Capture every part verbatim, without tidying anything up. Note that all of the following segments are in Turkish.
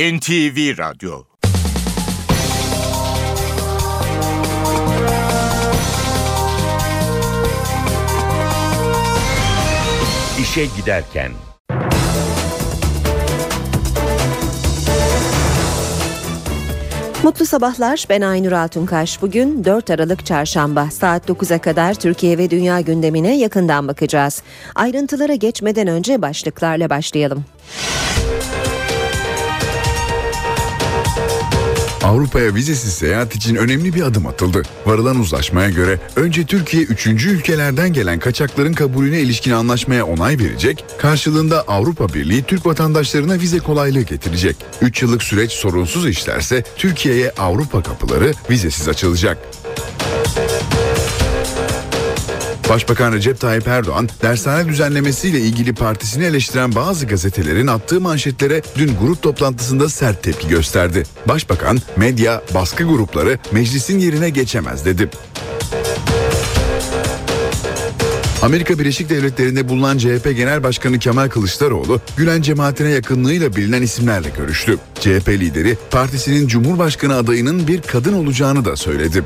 N T V Radyo. İşe giderken. Mutlu sabahlar, ben Aynur Altunkaş. Bugün dört Aralık Çarşamba, saat dokuza kadar Türkiye ve dünya gündemine yakından bakacağız. Ayrıntılara geçmeden önce başlıklarla başlayalım. Avrupa'ya vizesiz seyahat için önemli bir adım atıldı. Varılan uzlaşmaya göre önce Türkiye üçüncü ülkelerden gelen kaçakların kabulüne ilişkin anlaşmaya onay verecek, karşılığında Avrupa Birliği Türk vatandaşlarına vize kolaylığı getirecek. üç yıllık süreç sorunsuz işlerse Türkiye'ye Avrupa kapıları vizesiz açılacak. Başbakan Recep Tayyip Erdoğan, dershane düzenlemesiyle ilgili partisini eleştiren bazı gazetelerin attığı manşetlere dün grup toplantısında sert tepki gösterdi. Başbakan, medya, baskı grupları meclisin yerine geçemez dedi. Amerika Birleşik Devletleri'nde bulunan C H P Genel Başkanı Kemal Kılıçdaroğlu, Gülen cemaatine yakınlığıyla bilinen isimlerle görüştü. C H P lideri, partisinin Cumhurbaşkanı adayının bir kadın olacağını da söyledi.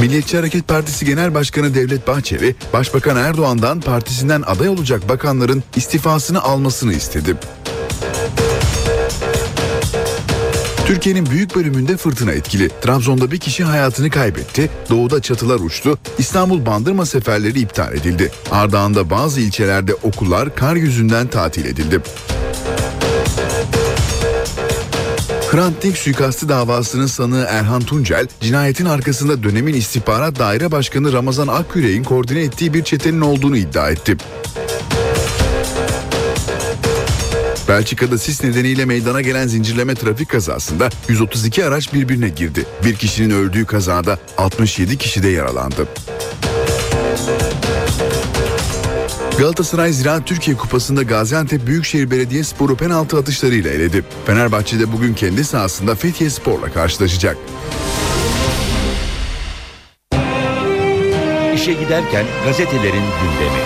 Milliyetçi Hareket Partisi Genel Başkanı Devlet Bahçeli, Başbakan Erdoğan'dan partisinden aday olacak bakanların istifasını almasını istedi. Türkiye'nin büyük bölümünde fırtına etkili. Trabzon'da bir kişi hayatını kaybetti, doğuda çatılar uçtu, İstanbul Bandırma seferleri iptal edildi. Ardahan'da bazı ilçelerde okullar kar yüzünden tatil edildi. Hrant Dink suikastı davasının sanığı Erhan Tuncel, cinayetin arkasında dönemin istihbarat daire başkanı Ramazan Akyürek'in koordine ettiği bir çetenin olduğunu iddia etti. Belçika'da sis nedeniyle meydana gelen zincirleme trafik kazasında yüz otuz iki araç birbirine girdi. Bir kişinin öldüğü kazada altmış yedi kişi de yaralandı. Galatasaray Ziraat Türkiye Kupası'nda Gaziantep Büyükşehir Belediyespor'u penaltı atışlarıyla eledi. Fenerbahçe de bugün kendi sahasında Fethiyespor'la karşılaşacak. İşe giderken gazetelerin gündemi.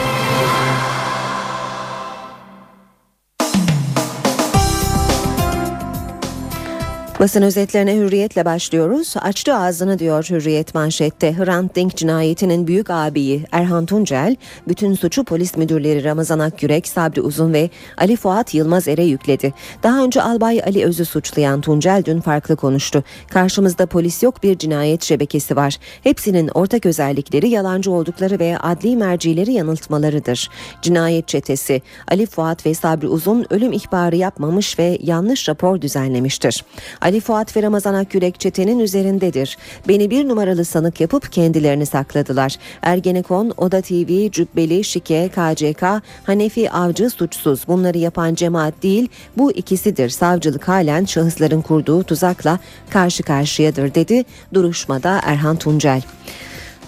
Basın özetlerine Hürriyet'le başlıyoruz. Açtı ağzını diyor Hürriyet manşette. Hrant Dink cinayetinin büyük ağabeyi Erhan Tuncel, bütün suçu polis müdürleri Ramazan Akyürek, Sabri Uzun ve Ali Fuat Yılmazer'e yükledi. Daha önce Albay Ali Öz'ü suçlayan Tuncel dün farklı konuştu. Karşımızda polis yok, bir cinayet şebekesi var. Hepsinin ortak özellikleri yalancı oldukları ve adli mercileri yanıltmalarıdır. Cinayet çetesi Ali Fuat ve Sabri Uzun ölüm ihbarı yapmamış ve yanlış rapor düzenlemiştir. Ali Fuat ve Ramazan Akyürek çetenin üzerindedir. Beni bir numaralı sanık yapıp kendilerini sakladılar. Ergenekon, Oda T V, Cübbeli, Şike, K C K, Hanefi Avcı suçsuz. Bunları yapan cemaat değil, bu ikisidir. Savcılık halen şahısların kurduğu tuzakla karşı karşıyadır dedi duruşmada Erhan Tuncel.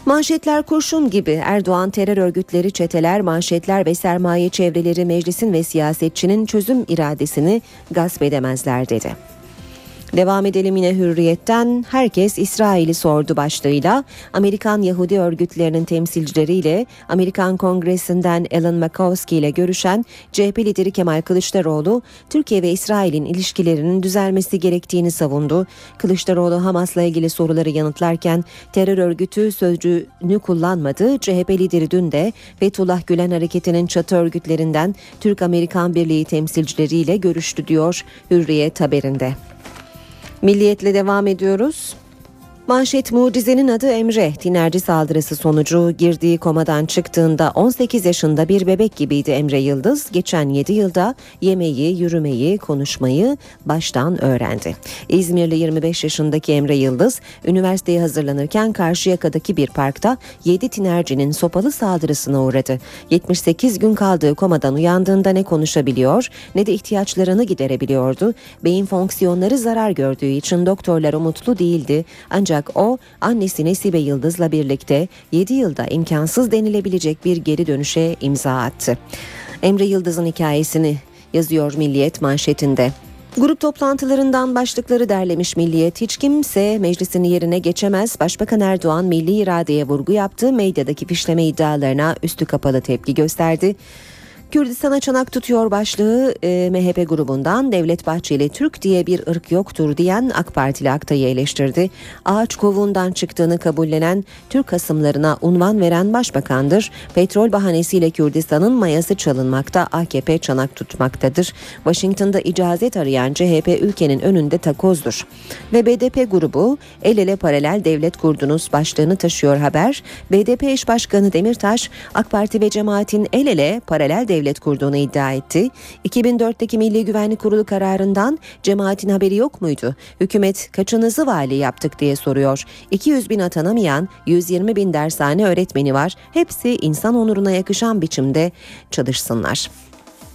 Manşetler kurşun gibi. Erdoğan, terör örgütleri, çeteler, manşetler ve sermaye çevreleri meclisin ve siyasetçinin çözüm iradesini gasp edemezler dedi. Devam edelim yine Hürriyet'ten. Herkes İsrail'i sordu başlığıyla Amerikan Yahudi örgütlerinin temsilcileriyle Amerikan Kongresi'nden Ellen Macowski ile görüşen C H P lideri Kemal Kılıçdaroğlu, Türkiye ve İsrail'in ilişkilerinin düzelmesi gerektiğini savundu. Kılıçdaroğlu Hamas'la ilgili soruları yanıtlarken terör örgütü sözcüğünü kullanmadı. C H P lideri dün de Fethullah Gülen hareketinin çatı örgütlerinden Türk-Amerikan Birliği temsilcileriyle görüştü diyor Hürriyet haberinde. Milliyet'le devam ediyoruz. Manşet mucizenin adı Emre. Tinerci saldırısı sonucu girdiği komadan çıktığında on sekiz yaşında bir bebek gibiydi Emre Yıldız. Geçen yedi yılda yemeyi, yürümeyi, konuşmayı baştan öğrendi. İzmirli yirmi beş yaşındaki Emre Yıldız, üniversiteye hazırlanırken Karşıyaka'daki bir parkta yedi tinercinin sopalı saldırısına uğradı. yetmiş sekiz gün kaldığı komadan uyandığında ne konuşabiliyor ne de ihtiyaçlarını giderebiliyordu. Beyin fonksiyonları zarar gördüğü için doktorlar umutlu değildi. Ancak o, annesi Nesibe Yıldız'la birlikte yedi yılda imkansız denilebilecek bir geri dönüşe imza attı. Emre Yıldız'ın hikayesini yazıyor Milliyet manşetinde. Grup toplantılarından başlıkları derlemiş Milliyet. Hiç kimse meclisin yerine geçemez. Başbakan Erdoğan milli iradeye vurgu yaptı. Medyadaki fişleme iddialarına üstü kapalı tepki gösterdi. Kürdistan'a çanak tutuyor başlığı e, M H P grubundan Devlet Bahçeli Türk diye bir ırk yoktur diyen AK Partili Aktay'ı eleştirdi. Ağaç kovuğundan çıktığını kabullenen Türk hasımlarına unvan veren başbakandır. Petrol bahanesiyle Kürdistan'ın mayası çalınmakta, A K P çanak tutmaktadır. Washington'da icazet arayan C H P ülkenin önünde takozdur. Ve B D P grubu el ele paralel devlet kurdunuz başlığını taşıyor haber. B D P eş başkanı Demirtaş, AK Parti ve cemaatin el ele paralel devlet kurduğunu iddia etti. iki bin dörtteki Milli Güvenlik Kurulu kararından cemaatin haberi yok muydu? Hükümet kaçınızı vali yaptık diye soruyor. iki yüz bin atanamayan yüz yirmi bin dershane öğretmeni var. Hepsi insan onuruna yakışan biçimde çalışsınlar.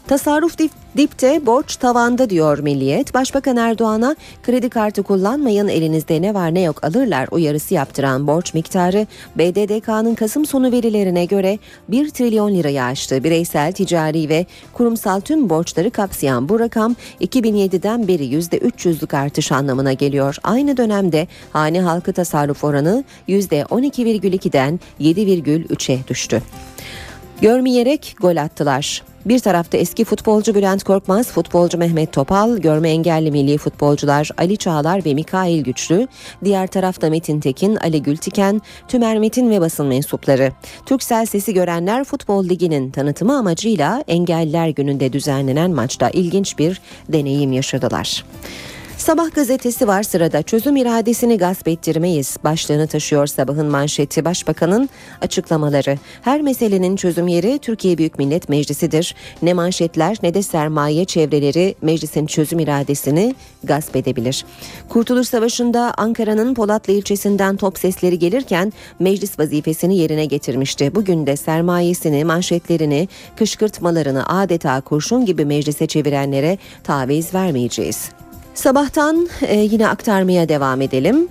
Tasarruf dip, dipte, borç tavanda diyor Milliyet. Başbakan Erdoğan'a kredi kartı kullanmayın, elinizde ne var ne yok alırlar uyarısı yaptıran borç miktarı B D D K'nın Kasım sonu verilerine göre bir trilyon lirayı aştı. Bireysel, ticari ve kurumsal tüm borçları kapsayan bu rakam iki bin yediden beri yüzde üç yüzlük artış anlamına geliyor. Aynı dönemde hane halkı tasarruf oranı yüzde on iki virgül ikiden yedi virgül üçe düştü. Görmeyerek gol attılar. Bir tarafta eski futbolcu Bülent Korkmaz, futbolcu Mehmet Topal, görme engelli milli futbolcular Ali Çağlar ve Mikail Güçlü, diğer tarafta Metin Tekin, Ali Gültiken, Tümer Metin ve basın mensupları. Türksel Sesi Görenler Futbol Ligi'nin tanıtımı amacıyla Engelliler Günü'nde düzenlenen maçta ilginç bir deneyim yaşadılar. Sabah gazetesi var sırada. Çözüm iradesini gasp ettirmeyiz başlığını taşıyor sabahın manşeti. Başbakanın açıklamaları. Her meselenin çözüm yeri Türkiye Büyük Millet Meclisi'dir. Ne manşetler ne de sermaye çevreleri meclisin çözüm iradesini gasp edebilir. Kurtuluş Savaşı'nda Ankara'nın Polatlı ilçesinden top sesleri gelirken meclis vazifesini yerine getirmişti. Bugün de sermayesini, manşetlerini, kışkırtmalarını adeta kurşun gibi meclise çevirenlere taviz vermeyeceğiz. Sabahtan e, yine aktarmaya devam edelim.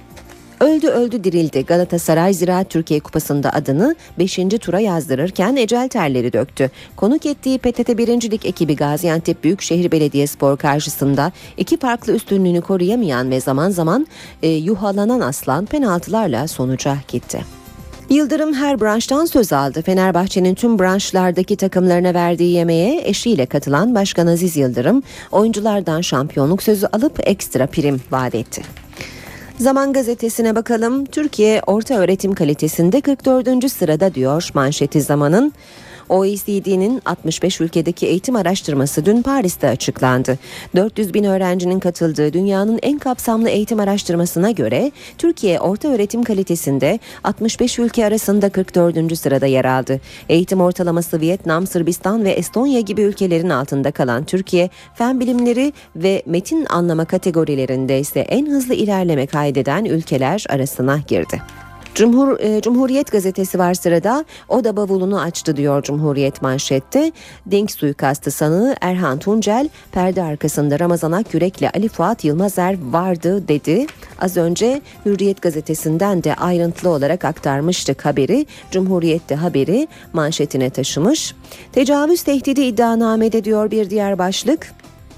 Öldü öldü dirildi. Galatasaray Ziraat Türkiye Kupası'nda adını beşinci tura yazdırırken ecel terleri döktü. Konuk ettiği P T T birinci Lig ekibi Gaziantep Büyükşehir Belediyespor karşısında iki farklı üstünlüğünü koruyamayan ve zaman zaman e, yuhalanan aslan penaltılarla sonuca gitti. Yıldırım her branştan söz aldı. Fenerbahçe'nin tüm branşlardaki takımlarına verdiği yemeğe eşiyle katılan Başkan Aziz Yıldırım, oyunculardan şampiyonluk sözü alıp ekstra prim vaat etti. Zaman gazetesine bakalım. Türkiye orta öğretim kalitesinde kırk dördüncü sırada diyor manşeti Zaman'ın. O E C D'nin altmış beş ülkedeki eğitim araştırması dün Paris'te açıklandı. dört yüz bin öğrencinin katıldığı dünyanın en kapsamlı eğitim araştırmasına göre Türkiye orta öğretim kalitesinde altmış beş ülke arasında kırk dördüncü sırada yer aldı. Eğitim ortalaması Vietnam, Sırbistan ve Estonya gibi ülkelerin altında kalan Türkiye, fen bilimleri ve metin anlama kategorilerinde ise en hızlı ilerleme kaydeden ülkeler arasına girdi. Cumhur, e, Cumhuriyet gazetesi var sırada. O da bavulunu açtı diyor Cumhuriyet manşette. Dink suikastı sanığı Erhan Tuncel perde arkasında Ramazan Akyürek'le Ali Fuat Yılmazer vardı dedi. Az önce Hürriyet gazetesinden de ayrıntılı olarak aktarmıştık haberi. Cumhuriyet'te haberi manşetine taşımış. Tecavüz tehdidi iddianamede diyor bir diğer başlık.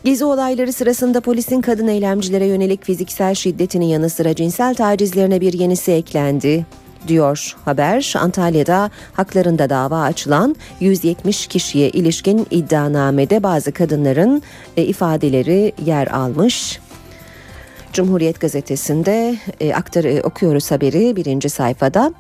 Gezi olayları sırasında polisin kadın eylemcilere yönelik fiziksel şiddetinin yanı sıra cinsel tacizlerine bir yenisi eklendi diyor haber. Antalya'da haklarında dava açılan yüz yetmiş kişiye ilişkin iddianamede bazı kadınların ifadeleri yer almış. Cumhuriyet gazetesinde aktarı okuyoruz haberi birinci sayfada.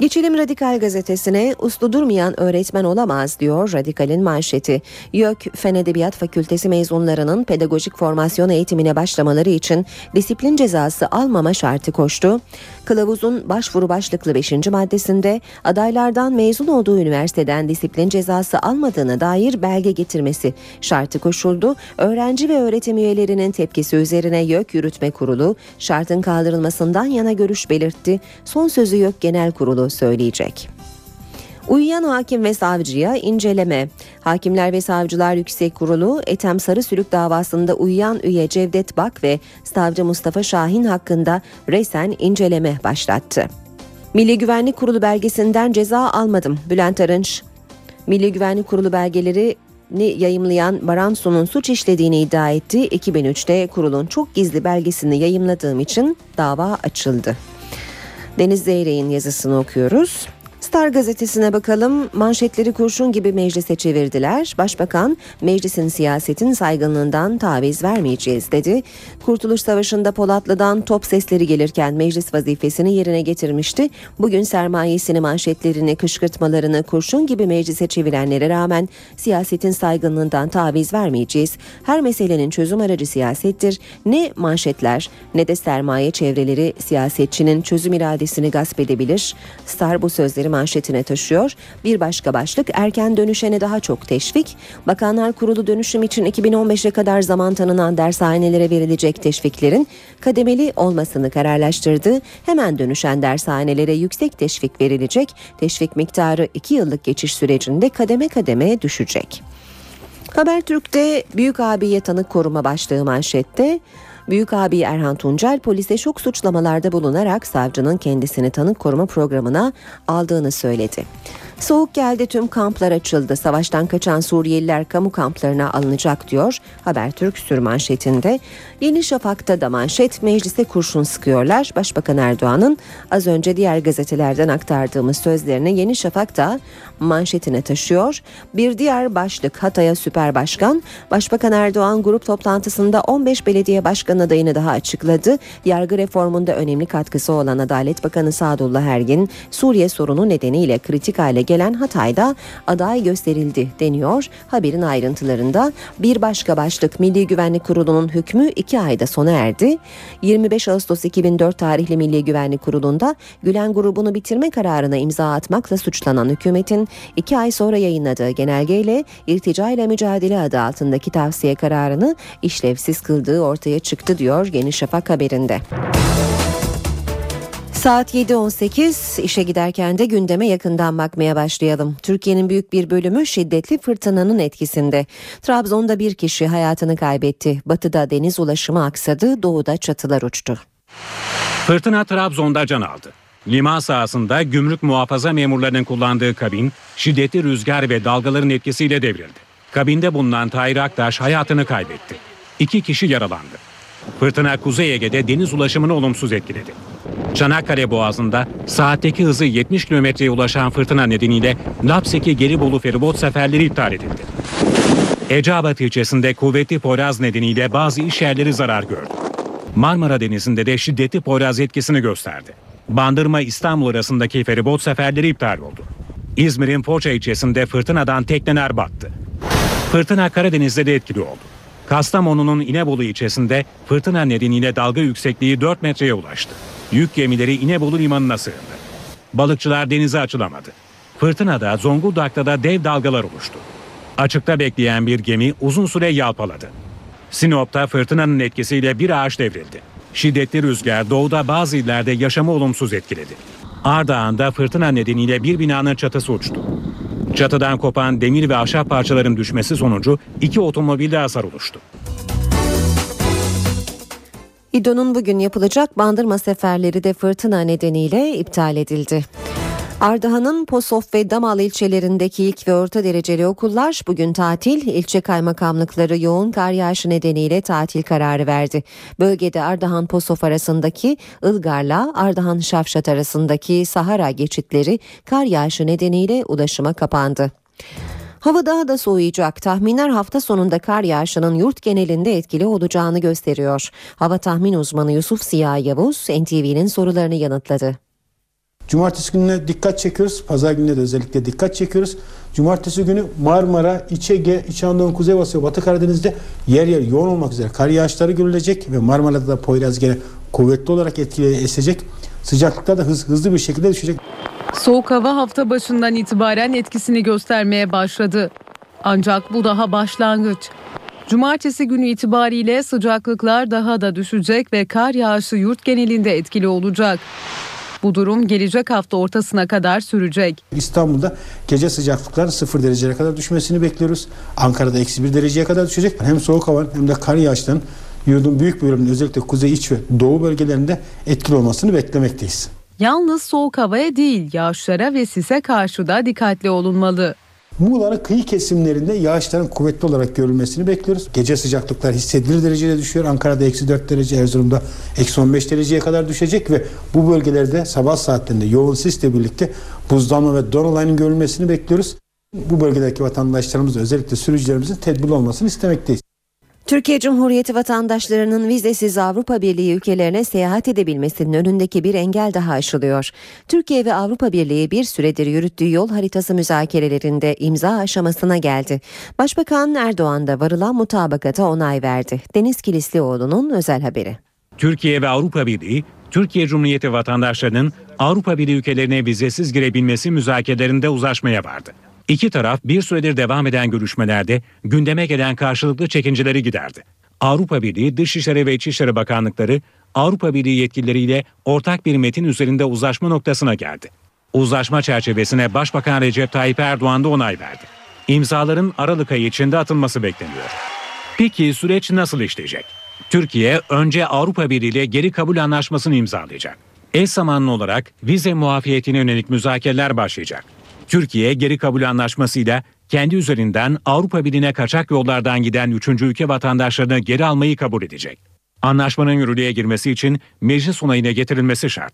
Geçelim Radikal gazetesine. Uslu durmayan öğretmen olamaz diyor Radikal'in manşeti. YÖK, Fen Edebiyat Fakültesi mezunlarının pedagojik formasyon eğitimine başlamaları için disiplin cezası almama şartı koştu. Kılavuzun başvuru başlıklı beşinci maddesinde adaylardan mezun olduğu üniversiteden disiplin cezası almadığına dair belge getirmesi şartı koşuldu. Öğrenci ve öğretim üyelerinin tepkisi üzerine YÖK Yürütme Kurulu şartın kaldırılmasından yana görüş belirtti. Son sözü YÖK Genel Kurulu söyleyecek. Uyuyan hakim ve savcıya inceleme. Hakimler ve Savcılar Yüksek Kurulu, Ethem Sarısülük davasında uyuyan üye Cevdet Bak ve savcı Mustafa Şahin hakkında resen inceleme başlattı. Milli Güvenlik Kurulu belgesinden ceza almadım. Bülent Arınç, Milli Güvenlik Kurulu belgeleri yayımlayan Baransu'nun suç işlediğini iddia etti. iki bin üçte kurulun çok gizli belgesini yayımladığım için dava açıldı. Deniz Zeyrek'in yazısını okuyoruz. Star gazetesine bakalım. Manşetleri kurşun gibi meclise çevirdiler. Başbakan meclisin siyasetin saygınlığından taviz vermeyeceğiz dedi. Kurtuluş Savaşı'nda Polatlı'dan top sesleri gelirken meclis vazifesini yerine getirmişti. Bugün sermayesini, manşetlerini, kışkırtmalarını kurşun gibi meclise çevirenlere rağmen siyasetin saygınlığından taviz vermeyeceğiz. Her meselenin çözüm aracı siyasettir. Ne manşetler ne de sermaye çevreleri siyasetçinin çözüm iradesini gasp edebilir. Star bu sözleri manşetine taşıyor. Bir başka başlık, erken dönüşene daha çok teşvik. Bakanlar Kurulu dönüşüm için iki bin on beşe kadar zaman tanınan dershanelere verilecek teşviklerin kademeli olmasını kararlaştırdı. Hemen dönüşen dershanelere yüksek teşvik verilecek. Teşvik miktarı iki yıllık geçiş sürecinde kademe kademe düşecek. Habertürk'te Büyük Abiye Tanık Koruma başlığı manşette. Büyük abi Erhan Tuncel polise şok suçlamalarda bulunarak savcının kendisini tanık koruma programına aldığını söyledi. Soğuk geldi, tüm kamplar açıldı. Savaştan kaçan Suriyeliler kamu kamplarına alınacak diyor Habertürk sürmanşetinde. Yeni Şafak'ta da manşet, meclise kurşun sıkıyorlar. Başbakan Erdoğan'ın az önce diğer gazetelerden aktardığımız sözlerini Yeni Şafak da manşetine taşıyor. Bir diğer başlık, Hatay'a süper başkan. Başbakan Erdoğan grup toplantısında on beş belediye başkan adayını daha açıkladı. Yargı reformunda önemli katkısı olan Adalet Bakanı Sadullah Ergin, Suriye sorunu nedeniyle kritik hale gelen Hatay'da aday gösterildi deniyor haberin ayrıntılarında. Bir başka başlık, Milli Güvenlik Kurulu'nun hükmü iki ayda sona erdi. yirmi beş Ağustos iki bin dört tarihli Milli Güvenlik Kurulu'nda Gülen grubunu bitirme kararına imza atmakla suçlanan hükümetin iki ay sonra yayınladığı genelgeyle irtica ile mücadele adı altındaki tavsiye kararını işlevsiz kıldığı ortaya çıktı diyor Yeni Şafak haberinde. Saat yedi on sekiz, işe giderken de gündeme yakından bakmaya başlayalım. Türkiye'nin büyük bir bölümü şiddetli fırtınanın etkisinde. Trabzon'da bir kişi hayatını kaybetti. Batı'da deniz ulaşımı aksadı, doğuda çatılar uçtu. Fırtına Trabzon'da can aldı. Liman sahasında gümrük muhafaza memurlarının kullandığı kabin şiddetli rüzgar ve dalgaların etkisiyle devrildi. Kabinde bulunan Tahir Aktaş hayatını kaybetti. İki kişi yaralandı. Fırtına Kuzey Ege'de deniz ulaşımını olumsuz etkiledi. Çanakkale Boğazı'nda saatteki hızı yetmiş kilometreye ulaşan fırtına nedeniyle Lapseki-Gelibolu feribot seferleri iptal edildi. Eceabat ilçesinde kuvvetli poyraz nedeniyle bazı iş yerleri zarar gördü. Marmara Denizi'nde de şiddetli poyraz etkisini gösterdi. Bandırma-İstanbul arasındaki feribot seferleri iptal oldu. İzmir'in Foça ilçesinde fırtınadan tekneler battı. Fırtına Karadeniz'de de etkili oldu. Kastamonu'nun İnebolu ilçesinde fırtına nedeniyle dalga yüksekliği dört metreye ulaştı. Yük gemileri İnebolu limanına sığındı. Balıkçılar denize açılamadı. Fırtınada Zonguldak'ta da dev dalgalar oluştu. Açıkta bekleyen bir gemi uzun süre yalpaladı. Sinop'ta fırtınanın etkisiyle bir ağaç devrildi. Şiddetli rüzgar doğuda bazı illerde yaşamı olumsuz etkiledi. Ardahan'da fırtına nedeniyle bir binanın çatısı uçtu. Çatıdan kopan demir ve ahşap parçaların düşmesi sonucu iki otomobilde hasar oluştu. İDO'nun bugün yapılacak Bandırma seferleri de fırtına nedeniyle iptal edildi. Ardahan'ın Posof ve Damal ilçelerindeki ilk ve orta dereceli okullar bugün tatil. İlçe kaymakamlıkları yoğun kar yağışı nedeniyle tatil kararı verdi. Bölgede Ardahan-Posof arasındaki Ilgar'la Ardahan-Şavşat arasındaki Sahara geçitleri kar yağışı nedeniyle ulaşıma kapandı. Hava daha da soğuyacak. Tahminler hafta sonunda kar yağışının yurt genelinde etkili olacağını gösteriyor. Hava tahmin uzmanı Yusuf Ziya Yavuz, N T V'nin sorularını yanıtladı. Cumartesi gününe dikkat çekiyoruz. Pazar gününe de özellikle dikkat çekiyoruz. Cumartesi günü Marmara, İç Ege, İç Anadolu, Kuzey Basya, Batı Karadeniz'de yer yer yoğun olmak üzere kar yağışları görülecek ve Marmara'da da Poyraz gene kuvvetli olarak etkili esecek. Sıcaklıklar da hız, hızlı bir şekilde düşecek. Soğuk hava hafta başından itibaren etkisini göstermeye başladı. Ancak bu daha başlangıç. Cumartesi günü itibariyle sıcaklıklar daha da düşecek ve kar yağışı yurt genelinde etkili olacak. Bu durum gelecek hafta ortasına kadar sürecek. İstanbul'da gece sıcaklıkların sıfır dereceye kadar düşmesini bekliyoruz. Ankara'da eksi bir dereceye kadar düşecek. Hem soğuk havanın hem de kar yağışlarının yurdun büyük bölümünde özellikle kuzey, iç ve doğu bölgelerinde etkili olmasını beklemekteyiz. Yalnız soğuk havaya değil, yağışlara ve sise karşı da dikkatli olunmalı. Muğla'nın kıyı kesimlerinde yağışların kuvvetli olarak görülmesini bekliyoruz. Gece sıcaklıklar hissedilir derecede düşüyor. Ankara'da eksi dört derece, Erzurum'da eksi on beş dereceye kadar düşecek ve bu bölgelerde sabah saatlerinde yoğun sisle birlikte buzlanma ve don olayının görülmesini bekliyoruz. Bu bölgedeki vatandaşlarımız, özellikle sürücülerimizin tedbirli olmasını istemekteyiz. Türkiye Cumhuriyeti vatandaşlarının vizesiz Avrupa Birliği ülkelerine seyahat edebilmesinin önündeki bir engel daha aşılıyor. Türkiye ve Avrupa Birliği bir süredir yürüttüğü yol haritası müzakerelerinde imza aşamasına geldi. Başbakan Erdoğan da varılan mutabakata onay verdi. Deniz Kilislioğlu'nun özel haberi. Türkiye ve Avrupa Birliği, Türkiye Cumhuriyeti vatandaşlarının Avrupa Birliği ülkelerine vizesiz girebilmesi müzakerelerinde uzlaşmaya vardı. İki taraf bir süredir devam eden görüşmelerde gündeme gelen karşılıklı çekinceleri giderdi. Avrupa Birliği Dışişleri ve İçişleri Bakanlıkları Avrupa Birliği yetkilileriyle ortak bir metin üzerinde uzlaşma noktasına geldi. Uzlaşma çerçevesine Başbakan Recep Tayyip Erdoğan da onay verdi. İmzaların Aralık ayı içinde atılması bekleniyor. Peki süreç nasıl işleyecek? Türkiye önce Avrupa Birliği ile geri kabul anlaşmasını imzalayacak. Eş zamanlı olarak vize muafiyetine yönelik müzakereler başlayacak. Türkiye geri kabul anlaşmasıyla kendi üzerinden Avrupa Birliği'ne kaçak yollardan giden üçüncü ülke vatandaşlarını geri almayı kabul edecek. Anlaşmanın yürürlüğe girmesi için meclis onayına getirilmesi şart.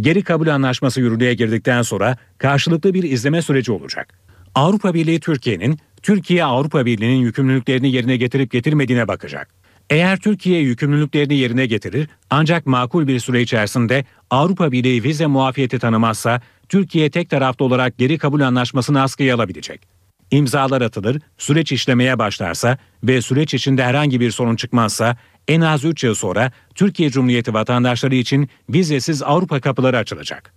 Geri kabul anlaşması yürürlüğe girdikten sonra karşılıklı bir izleme süreci olacak. Avrupa Birliği Türkiye'nin, Türkiye Avrupa Birliği'nin yükümlülüklerini yerine getirip getirmediğine bakacak. Eğer Türkiye yükümlülüklerini yerine getirir ancak makul bir süre içerisinde Avrupa Birliği vize muafiyeti tanımazsa Türkiye tek taraflı olarak geri kabul anlaşmasını askıya alabilecek. İmzalar atılır, süreç işlemeye başlarsa ve süreç içinde herhangi bir sorun çıkmazsa en az üç yıl sonra Türkiye Cumhuriyeti vatandaşları için vizesiz Avrupa kapıları açılacak.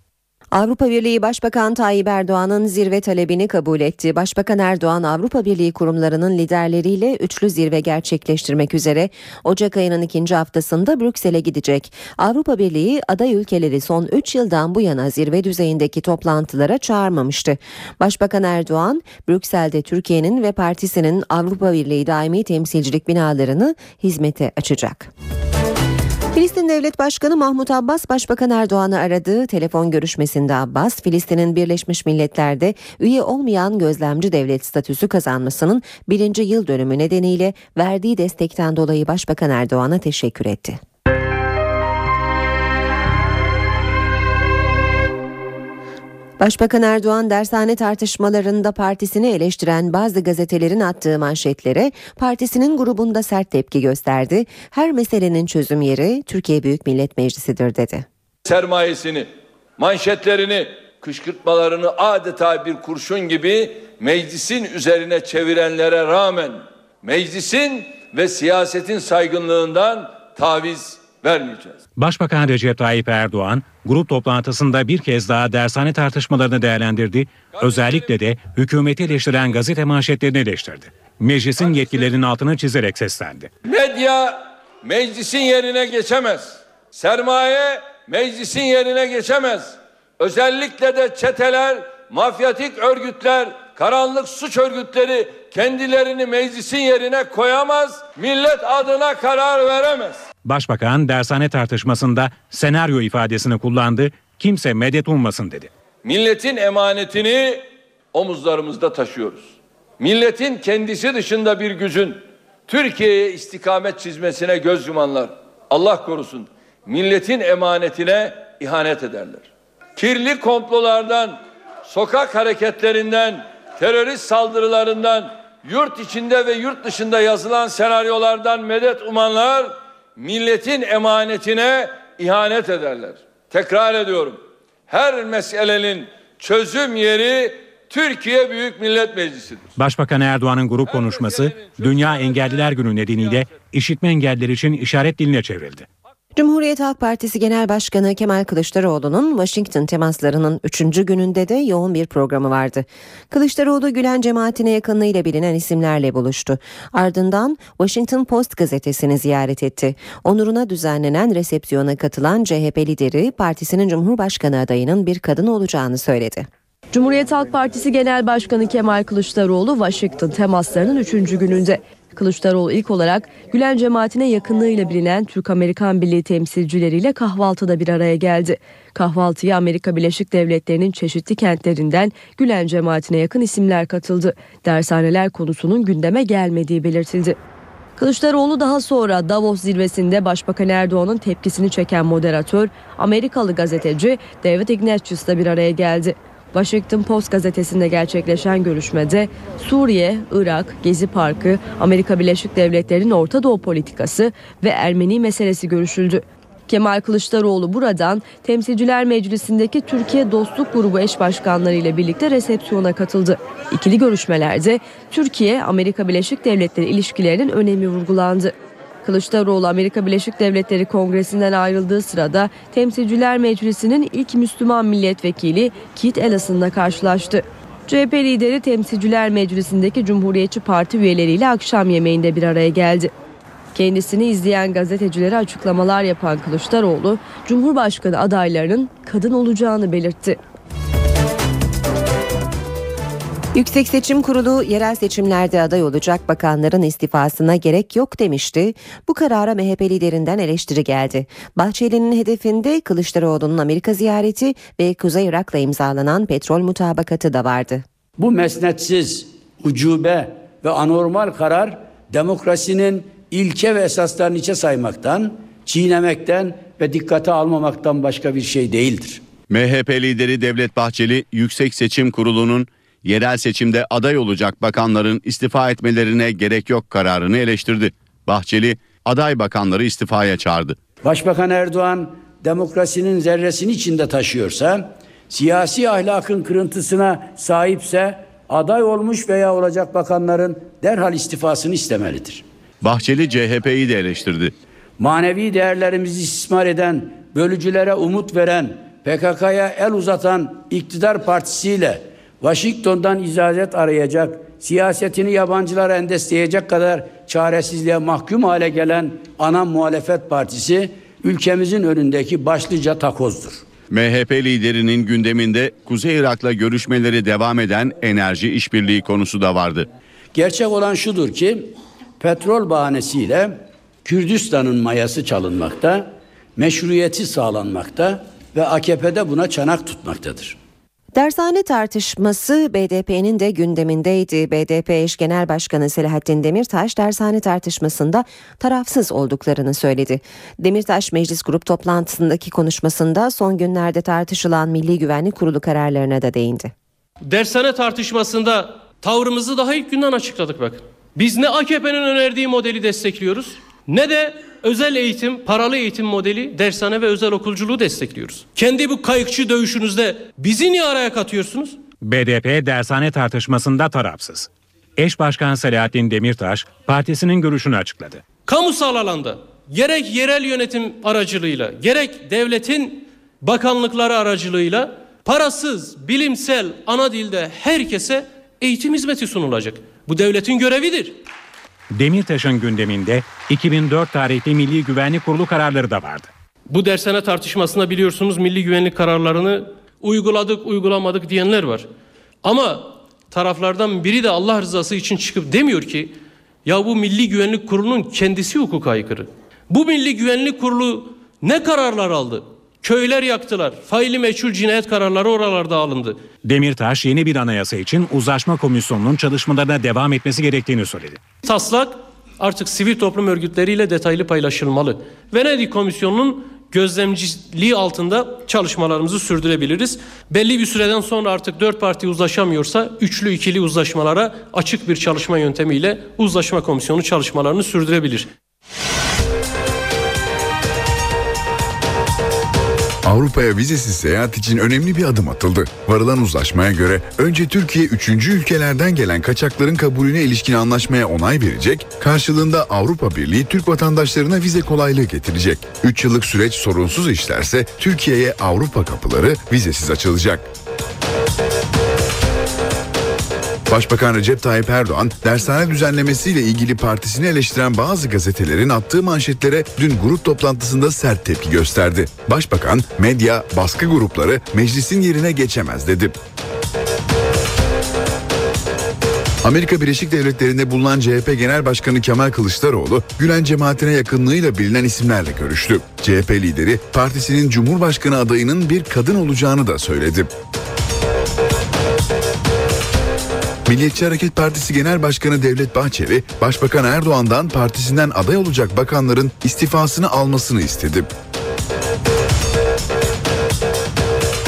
Avrupa Birliği Başbakan Tayyip Erdoğan'ın zirve talebini kabul etti. Başbakan Erdoğan Avrupa Birliği kurumlarının liderleriyle üçlü zirve gerçekleştirmek üzere Ocak ayının ikinci haftasında Brüksel'e gidecek. Avrupa Birliği aday ülkeleri son üç yıldan bu yana zirve düzeyindeki toplantılara çağırmamıştı. Başbakan Erdoğan, Brüksel'de Türkiye'nin ve partisinin Avrupa Birliği daimi temsilcilik binalarını hizmete açacak. Filistin Devlet Başkanı Mahmut Abbas, Başbakan Erdoğan'ı aradığı telefon görüşmesinde Abbas, Filistin'in Birleşmiş Milletler'de üye olmayan gözlemci devlet statüsü kazanmasının birinci yıl dönümü nedeniyle verdiği destekten dolayı Başbakan Erdoğan'a teşekkür etti. Başbakan Erdoğan dershane tartışmalarında partisini eleştiren bazı gazetelerin attığı manşetlere partisinin grubunda sert tepki gösterdi. Her meselenin çözüm yeri Türkiye Büyük Millet Meclisi'dir dedi. Sermayesini, manşetlerini, kışkırtmalarını adeta bir kurşun gibi meclisin üzerine çevirenlere rağmen meclisin ve siyasetin saygınlığından taviz vermeyeceğiz. Başbakan Recep Tayyip Erdoğan grup toplantısında bir kez daha dershane tartışmalarını değerlendirdi. Özellikle de hükümeti eleştiren gazete manşetlerini eleştirdi. Meclisin yetkilerinin altını çizerek seslendi. Medya meclisin yerine geçemez. Sermaye meclisin yerine geçemez. Özellikle de çeteler, mafyatik örgütler, karanlık suç örgütleri kendilerini meclisin yerine koyamaz. Millet adına karar veremez. Başbakan dershane tartışmasında senaryo ifadesini kullandı, kimse medet ummasın dedi. Milletin emanetini omuzlarımızda taşıyoruz. Milletin kendisi dışında bir gücün Türkiye'ye istikamet çizmesine göz yumanlar, Allah korusun, milletin emanetine ihanet ederler. Kirli komplolardan, sokak hareketlerinden, terörist saldırılarından, yurt içinde ve yurt dışında yazılan senaryolardan medet umanlar milletin emanetine ihanet ederler. Tekrar ediyorum. Her meselenin çözüm yeri Türkiye Büyük Millet Meclisi'dir. Başbakan Erdoğan'ın grup konuşması Dünya Engelliler Günü nedeniyle işitme engelliler için işaret diline çevrildi. Cumhuriyet Halk Partisi Genel Başkanı Kemal Kılıçdaroğlu'nun Washington temaslarının üçüncü gününde de yoğun bir programı vardı. Kılıçdaroğlu Gülen cemaatine yakınlığıyla bilinen isimlerle buluştu. Ardından Washington Post gazetesini ziyaret etti. Onuruna düzenlenen resepsiyona katılan C H P lideri partisinin Cumhurbaşkanı adayının bir kadın olacağını söyledi. Cumhuriyet Halk Partisi Genel Başkanı Kemal Kılıçdaroğlu Washington temaslarının üçüncü gününde Kılıçdaroğlu ilk olarak Gülen cemaatine yakınlığıyla bilinen Türk-Amerikan Birliği temsilcileriyle kahvaltıda bir araya geldi. Kahvaltıya Amerika Birleşik Devletleri'nin çeşitli kentlerinden Gülen cemaatine yakın isimler katıldı. Dershaneler konusunun gündeme gelmediği belirtildi. Kılıçdaroğlu daha sonra Davos zirvesinde Başbakan Erdoğan'ın tepkisini çeken moderatör, Amerikalı gazeteci David Ignatius'la bir araya geldi. Washington Post gazetesinde gerçekleşen görüşmede Suriye, Irak, Gezi Parkı, Amerika Birleşik Devletleri'nin Orta Doğu politikası ve Ermeni meselesi görüşüldü. Kemal Kılıçdaroğlu buradan Temsilciler Meclisi'ndeki Türkiye Dostluk Grubu eş başkanları ile birlikte resepsiyona katıldı. İkili görüşmelerde Türkiye-Amerika Birleşik Devletleri ilişkilerinin önemi vurgulandı. Kılıçdaroğlu Amerika Birleşik Devletleri Kongresi'nden ayrıldığı sırada Temsilciler Meclisi'nin ilk Müslüman milletvekili Keith Ellison'la karşılaştı. C H P lideri Temsilciler Meclisi'ndeki Cumhuriyetçi Parti üyeleriyle akşam yemeğinde bir araya geldi. Kendisini izleyen gazetecilere açıklamalar yapan Kılıçdaroğlu, Cumhurbaşkanı adaylarının kadın olacağını belirtti. Yüksek Seçim Kurulu yerel seçimlerde aday olacak bakanların istifasına gerek yok demişti. Bu karara M H P liderinden eleştiri geldi. Bahçeli'nin hedefinde Kılıçdaroğlu'nun Amerika ziyareti ve Kuzey Irak'la imzalanan petrol mutabakatı da vardı. Bu mesnetsiz, ucube ve anormal karar demokrasinin ilke ve esaslarını içe saymaktan, çiğnemekten ve dikkate almamaktan başka bir şey değildir. M H P lideri Devlet Bahçeli, Yüksek Seçim Kurulu'nun yerel seçimde aday olacak bakanların istifa etmelerine gerek yok kararını eleştirdi. Bahçeli, aday bakanları istifaya çağırdı. Başbakan Erdoğan demokrasinin zerresini içinde taşıyorsa, siyasi ahlakın kırıntısına sahipse aday olmuş veya olacak bakanların derhal istifasını istemelidir. Bahçeli C H P'yi de eleştirdi. Manevi değerlerimizi istismar eden, bölücülere umut veren, P K K'ya el uzatan iktidar partisiyle Washington'dan icazet arayacak, siyasetini yabancılara endesleyecek kadar çaresizliğe mahkum hale gelen ana muhalefet partisi ülkemizin önündeki başlıca takozdur. M H P liderinin gündeminde Kuzey Irak'la görüşmeleri devam eden enerji işbirliği konusu da vardı. Gerçek olan şudur ki, petrol bahanesiyle Kürdistan'ın mayası çalınmakta, meşruiyeti sağlanmakta ve A K P'de buna çanak tutmaktadır. Dershane tartışması B D P'nin de gündemindeydi. B D P eş genel başkanı Selahattin Demirtaş dershane tartışmasında tarafsız olduklarını söyledi. Demirtaş meclis grup toplantısındaki konuşmasında son günlerde tartışılan Milli Güvenlik Kurulu kararlarına da değindi. Dershane tartışmasında tavrımızı daha ilk günden açıkladık bakın. Biz ne A K P'nin önerdiği modeli destekliyoruz ne de özel eğitim, paralı eğitim modeli, dershane ve özel okulculuğu destekliyoruz. Kendi bu kayıkçı dövüşünüzde bizi niye araya katıyorsunuz? B D P dershane tartışmasında tarafsız. Eş başkan Selahattin Demirtaş partisinin görüşünü açıkladı. Kamusal alanda gerek yerel yönetim aracılığıyla gerek devletin bakanlıkları aracılığıyla parasız, bilimsel, ana dilde herkese eğitim hizmeti sunulacak. Bu devletin görevidir. Demirtaş'ın gündeminde iki bin dört tarihli Milli Güvenlik Kurulu kararları da vardı. Bu dershane tartışmasında biliyorsunuz milli güvenlik kararlarını uyguladık, uygulamadık diyenler var. Ama taraflardan biri de Allah rızası için çıkıp demiyor ki ya bu Milli Güvenlik Kurulu'nun kendisi hukuka aykırı. Bu Milli Güvenlik Kurulu ne kararlar aldı? Köyler yaktılar. Faili meçhul cinayet kararları oralarda alındı. Demirtaş yeni bir anayasa için uzlaşma komisyonunun çalışmalarına devam etmesi gerektiğini söyledi. Taslak artık sivil toplum örgütleriyle detaylı paylaşılmalı. Venedik komisyonunun gözlemciliği altında çalışmalarımızı sürdürebiliriz. Belli bir süreden sonra artık dört parti uzlaşamıyorsa üçlü ikili uzlaşmalara açık bir çalışma yöntemiyle uzlaşma komisyonu çalışmalarını sürdürebilir. Avrupa'ya vizesiz seyahat için önemli bir adım atıldı. Varılan uzlaşmaya göre önce Türkiye üçüncü ülkelerden gelen kaçakların kabulüne ilişkin anlaşmaya onay verecek, karşılığında Avrupa Birliği Türk vatandaşlarına vize kolaylığı getirecek. üç yıllık süreç sorunsuz işlerse Türkiye'ye Avrupa kapıları vizesiz açılacak. Başbakan Recep Tayyip Erdoğan, dershane düzenlemesiyle ilgili partisini eleştiren bazı gazetelerin attığı manşetlere dün grup toplantısında sert tepki gösterdi. Başbakan, medya, baskı grupları meclisin yerine geçemez dedi. Amerika Birleşik Devletleri'nde bulunan C H P Genel Başkanı Kemal Kılıçdaroğlu, Gülen cemaatine yakınlığıyla bilinen isimlerle görüştü. C H P lideri, partisinin Cumhurbaşkanı adayının bir kadın olacağını da söyledi. Milliyetçi Hareket Partisi Genel Başkanı Devlet Bahçeli, Başbakan Erdoğan'dan partisinden aday olacak bakanların istifasını almasını istedi.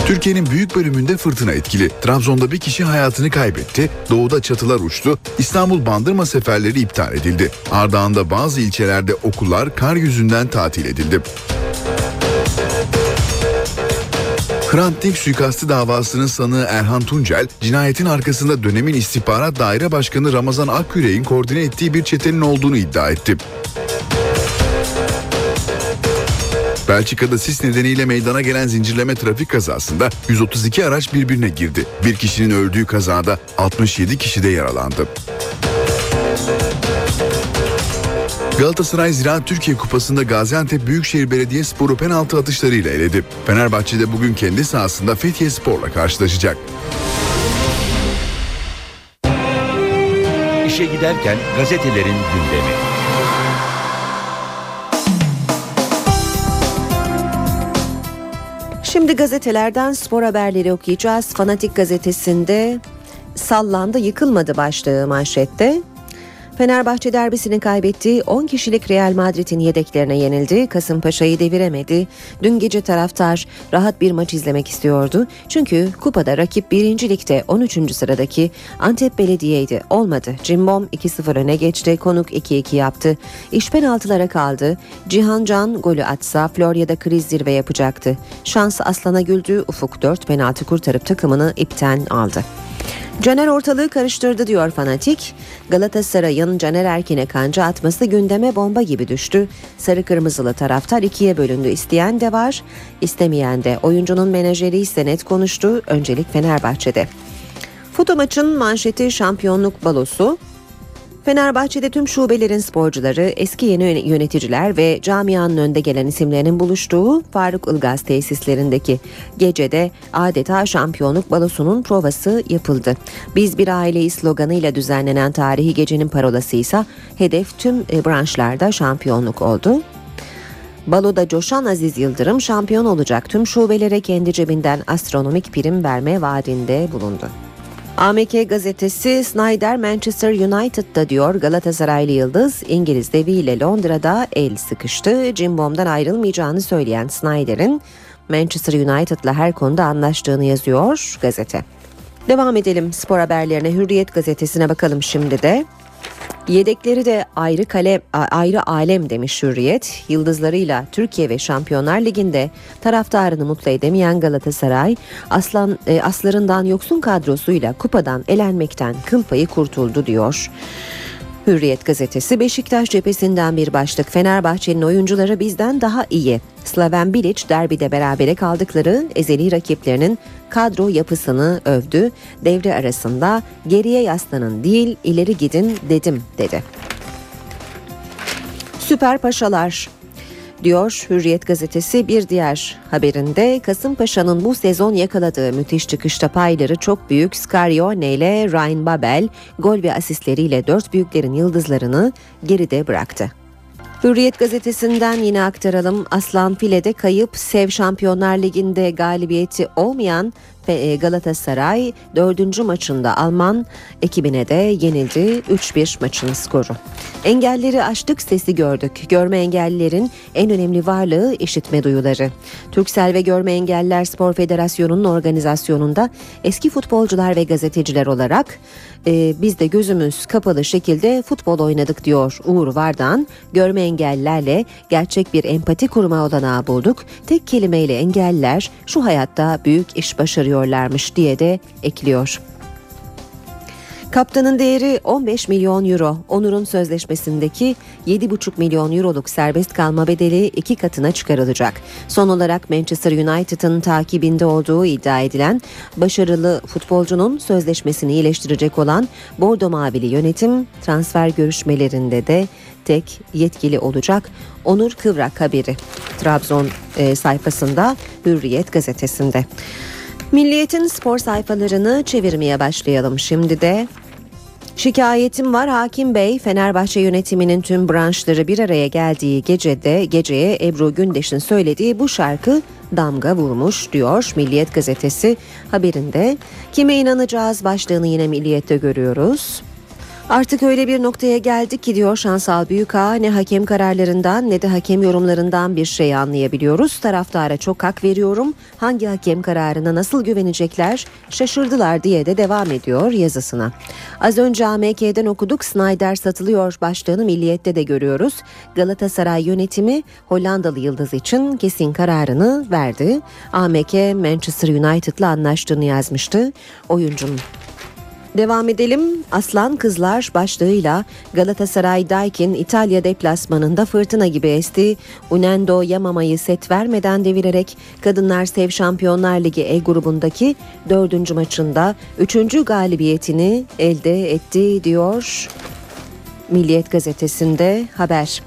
Türkiye'nin büyük bölümünde fırtına etkili. Trabzon'da bir kişi hayatını kaybetti, doğuda çatılar uçtu, İstanbul Bandırma seferleri iptal edildi. Ardahan'da bazı ilçelerde okullar kar yüzünden tatil edildi. Hrant Dink suikastı davasının sanığı Erhan Tuncel, cinayetin arkasında dönemin istihbarat daire başkanı Ramazan Akyürek'in koordine ettiği bir çetenin olduğunu iddia etti. Belçika'da sis nedeniyle meydana gelen zincirleme trafik kazasında yüz otuz iki araç birbirine girdi. Bir kişinin öldüğü kazada altmış yedi kişi de yaralandı. Galatasaray Ziraat Türkiye Kupası'nda Gaziantep Büyükşehir Belediyespor'u penaltı atışlarıyla eledi. Fenerbahçe de bugün kendi sahasında Fethiyespor'la karşılaşacak. İşe giderken gazetelerin gündemi. Şimdi gazetelerden spor haberleri okuyacağız. Fanatik gazetesinde sallandı yıkılmadı başlığı manşette. Fenerbahçe derbisini kaybettiği on kişilik Real Madrid'in yedeklerine yenildi. Kasımpaşa'yı deviremedi. Dün gece taraftar rahat bir maç izlemek istiyordu. Çünkü kupada rakip birinci ligde on üçüncü sıradaki Antep Belediye'ydi. Olmadı. Cimbom iki sıfır öne geçti. Konuk iki iki yaptı. İş penaltılara kaldı. Cihan Can golü atsa Florya'da kriz zirve yapacaktı. Şans aslana güldü. Ufuk dört penaltı kurtarıp takımını ipten aldı. Caner ortalığı karıştırdı diyor fanatik. Galatasaray'ın Caner Erkin'e kanca atması gündeme bomba gibi düştü. Sarı kırmızılı taraftar ikiye bölündü. İsteyen de var, istemeyen de. Oyuncunun menajeri ise net konuştu. Öncelik Fenerbahçe'de. Foto maçın manşeti şampiyonluk balosu. Fenerbahçe'de tüm şubelerin sporcuları, eski yeni yöneticiler ve camianın önde gelen isimlerinin buluştuğu Faruk Ilgaz tesislerindeki gecede adeta şampiyonluk balosunun provası yapıldı. Biz bir aileyi sloganıyla düzenlenen tarihi gecenin parolasıysa hedef tüm branşlarda şampiyonluk oldu. Baloda coşan Aziz Yıldırım şampiyon olacak, tüm şubelere kendi cebinden astronomik prim verme vaadinde bulundu. A M K gazetesi Snyder Manchester United'da diyor. Galatasaraylı Yıldız İngiliz deviyle Londra'da el sıkıştı. Cimbom'dan ayrılmayacağını söyleyen Snyder'in Manchester United'la her konuda anlaştığını yazıyor gazete. Devam edelim spor haberlerine. Hürriyet gazetesine bakalım şimdi de. Yedekleri de ayrı kalem, ayrı alem demiş Hürriyet. Yıldızlarıyla Türkiye ve Şampiyonlar Ligi'nde taraftarını mutlu edemeyen Galatasaray, aslan e, aslarından yoksun kadrosuyla kupadan elenmekten kıl payı kurtuldu diyor. Hürriyet gazetesi Beşiktaş cephesinden bir başlık. Fenerbahçe'nin oyuncuları bizden daha iyi. Slaven Bilic derbide berabere kaldıkları ezeli rakiplerinin kadro yapısını övdü. Devre arasında geriye yaslanın değil ileri gidin dedim dedi. Süper Paşalar diyor Hürriyet gazetesi bir diğer haberinde. Kasımpaşa'nın bu sezon yakaladığı müthiş çıkışta payları çok büyük. Scarione ile Ryan Babel gol ve asistleriyle dört büyüklerin yıldızlarını geride bıraktı. Hürriyet gazetesinden yine aktaralım. Aslan File'de kayıp, Sev Şampiyonlar Ligi'nde galibiyeti olmayan Galatasaray dördüncü maçında Alman ekibine de yenildi. üç bir maçın skoru. Engelleri aştık sesi gördük. Görme engellilerin en önemli varlığı işitme duyuları. Türksel ve Görme Engelliler Spor Federasyonu'nun organizasyonunda eski futbolcular ve gazeteciler olarak e, biz de gözümüz kapalı şekilde futbol oynadık diyor Uğur Vardan. Görme engellilerle gerçek bir empati kurma olanağı bulduk. Tek kelimeyle engelliler şu hayatta büyük iş başarıyor diye de ekliyor. Kaptanın değeri on beş milyon euro. Onur'un sözleşmesindeki yedi buçuk milyon euroluk serbest kalma bedeli iki katına çıkarılacak. Son olarak Manchester United'ın takibinde olduğu iddia edilen başarılı futbolcunun sözleşmesini iyileştirecek olan Bordo Mavili yönetim transfer görüşmelerinde de tek yetkili olacak. Onur Kıvrak haberi Trabzon e, sayfasında, Hürriyet gazetesinde. Milliyet'in spor sayfalarını çevirmeye başlayalım şimdi de. Şikayetim var Hakim Bey. Fenerbahçe yönetiminin tüm branşları bir araya geldiği gecede geceye Ebru Gündeş'in söylediği bu şarkı damga vurmuş diyor Milliyet gazetesi haberinde. Kime inanacağız başlığını yine Milliyet'te görüyoruz. Artık öyle bir noktaya geldik ki diyor Şansal Büyükağa, ne hakem kararlarından ne de hakem yorumlarından bir şey anlayabiliyoruz. Taraftara çok hak veriyorum. Hangi hakem kararına nasıl güvenecekler? Şaşırdılar diye de devam ediyor yazısına. Az önce A M K'den okuduk, Snyder satılıyor başlığını Milliyet'te de görüyoruz. Galatasaray yönetimi Hollandalı Yıldız için kesin kararını verdi. A M K Manchester United'la anlaştığını yazmıştı oyuncunun. Devam edelim. Aslan Kızlar başlığıyla Galatasaray Daikin İtalya deplasmanında fırtına gibi esti. Unendo Yamama'yı set vermeden devirerek Kadınlar Sev Şampiyonlar Ligi E grubundaki dördüncü maçında üçüncü galibiyetini elde etti diyor Milliyet gazetesinde haber.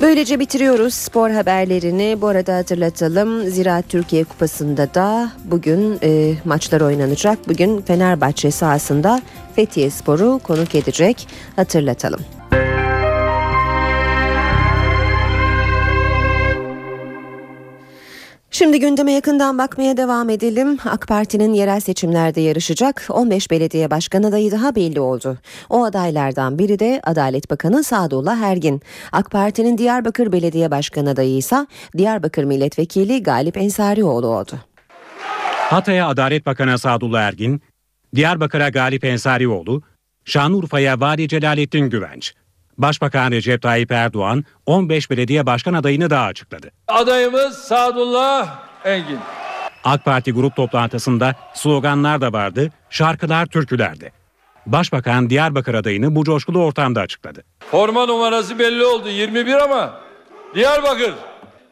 Böylece bitiriyoruz spor haberlerini. Bu arada hatırlatalım, Ziraat Türkiye Kupası'nda da bugün e, maçlar oynanacak. Bugün Fenerbahçe sahasında Fethiyespor'u konuk edecek, hatırlatalım. Şimdi gündeme yakından bakmaya devam edelim. AK Parti'nin yerel seçimlerde yarışacak on beş belediye başkan adayı daha belli oldu. O adaylardan biri de Adalet Bakanı Sadullah Ergin. AK Parti'nin Diyarbakır Belediye Başkanı adayı ise Diyarbakır Milletvekili Galip Ensarioğlu oldu. Hatay'a Adalet Bakanı Sadullah Ergin, Diyarbakır'a Galip Ensarioğlu, Şanlıurfa'ya Vali Celalettin Güvenç. Başbakan Recep Tayyip Erdoğan on beş belediye başkan adayını daha açıkladı. Adayımız Sadullah Ergin. AK Parti grup toplantısında sloganlar da vardı, şarkılar, türküler de. Başbakan Diyarbakır adayını bu coşkulu ortamda açıkladı. Forma numarası belli oldu yirmi bir ama Diyarbakır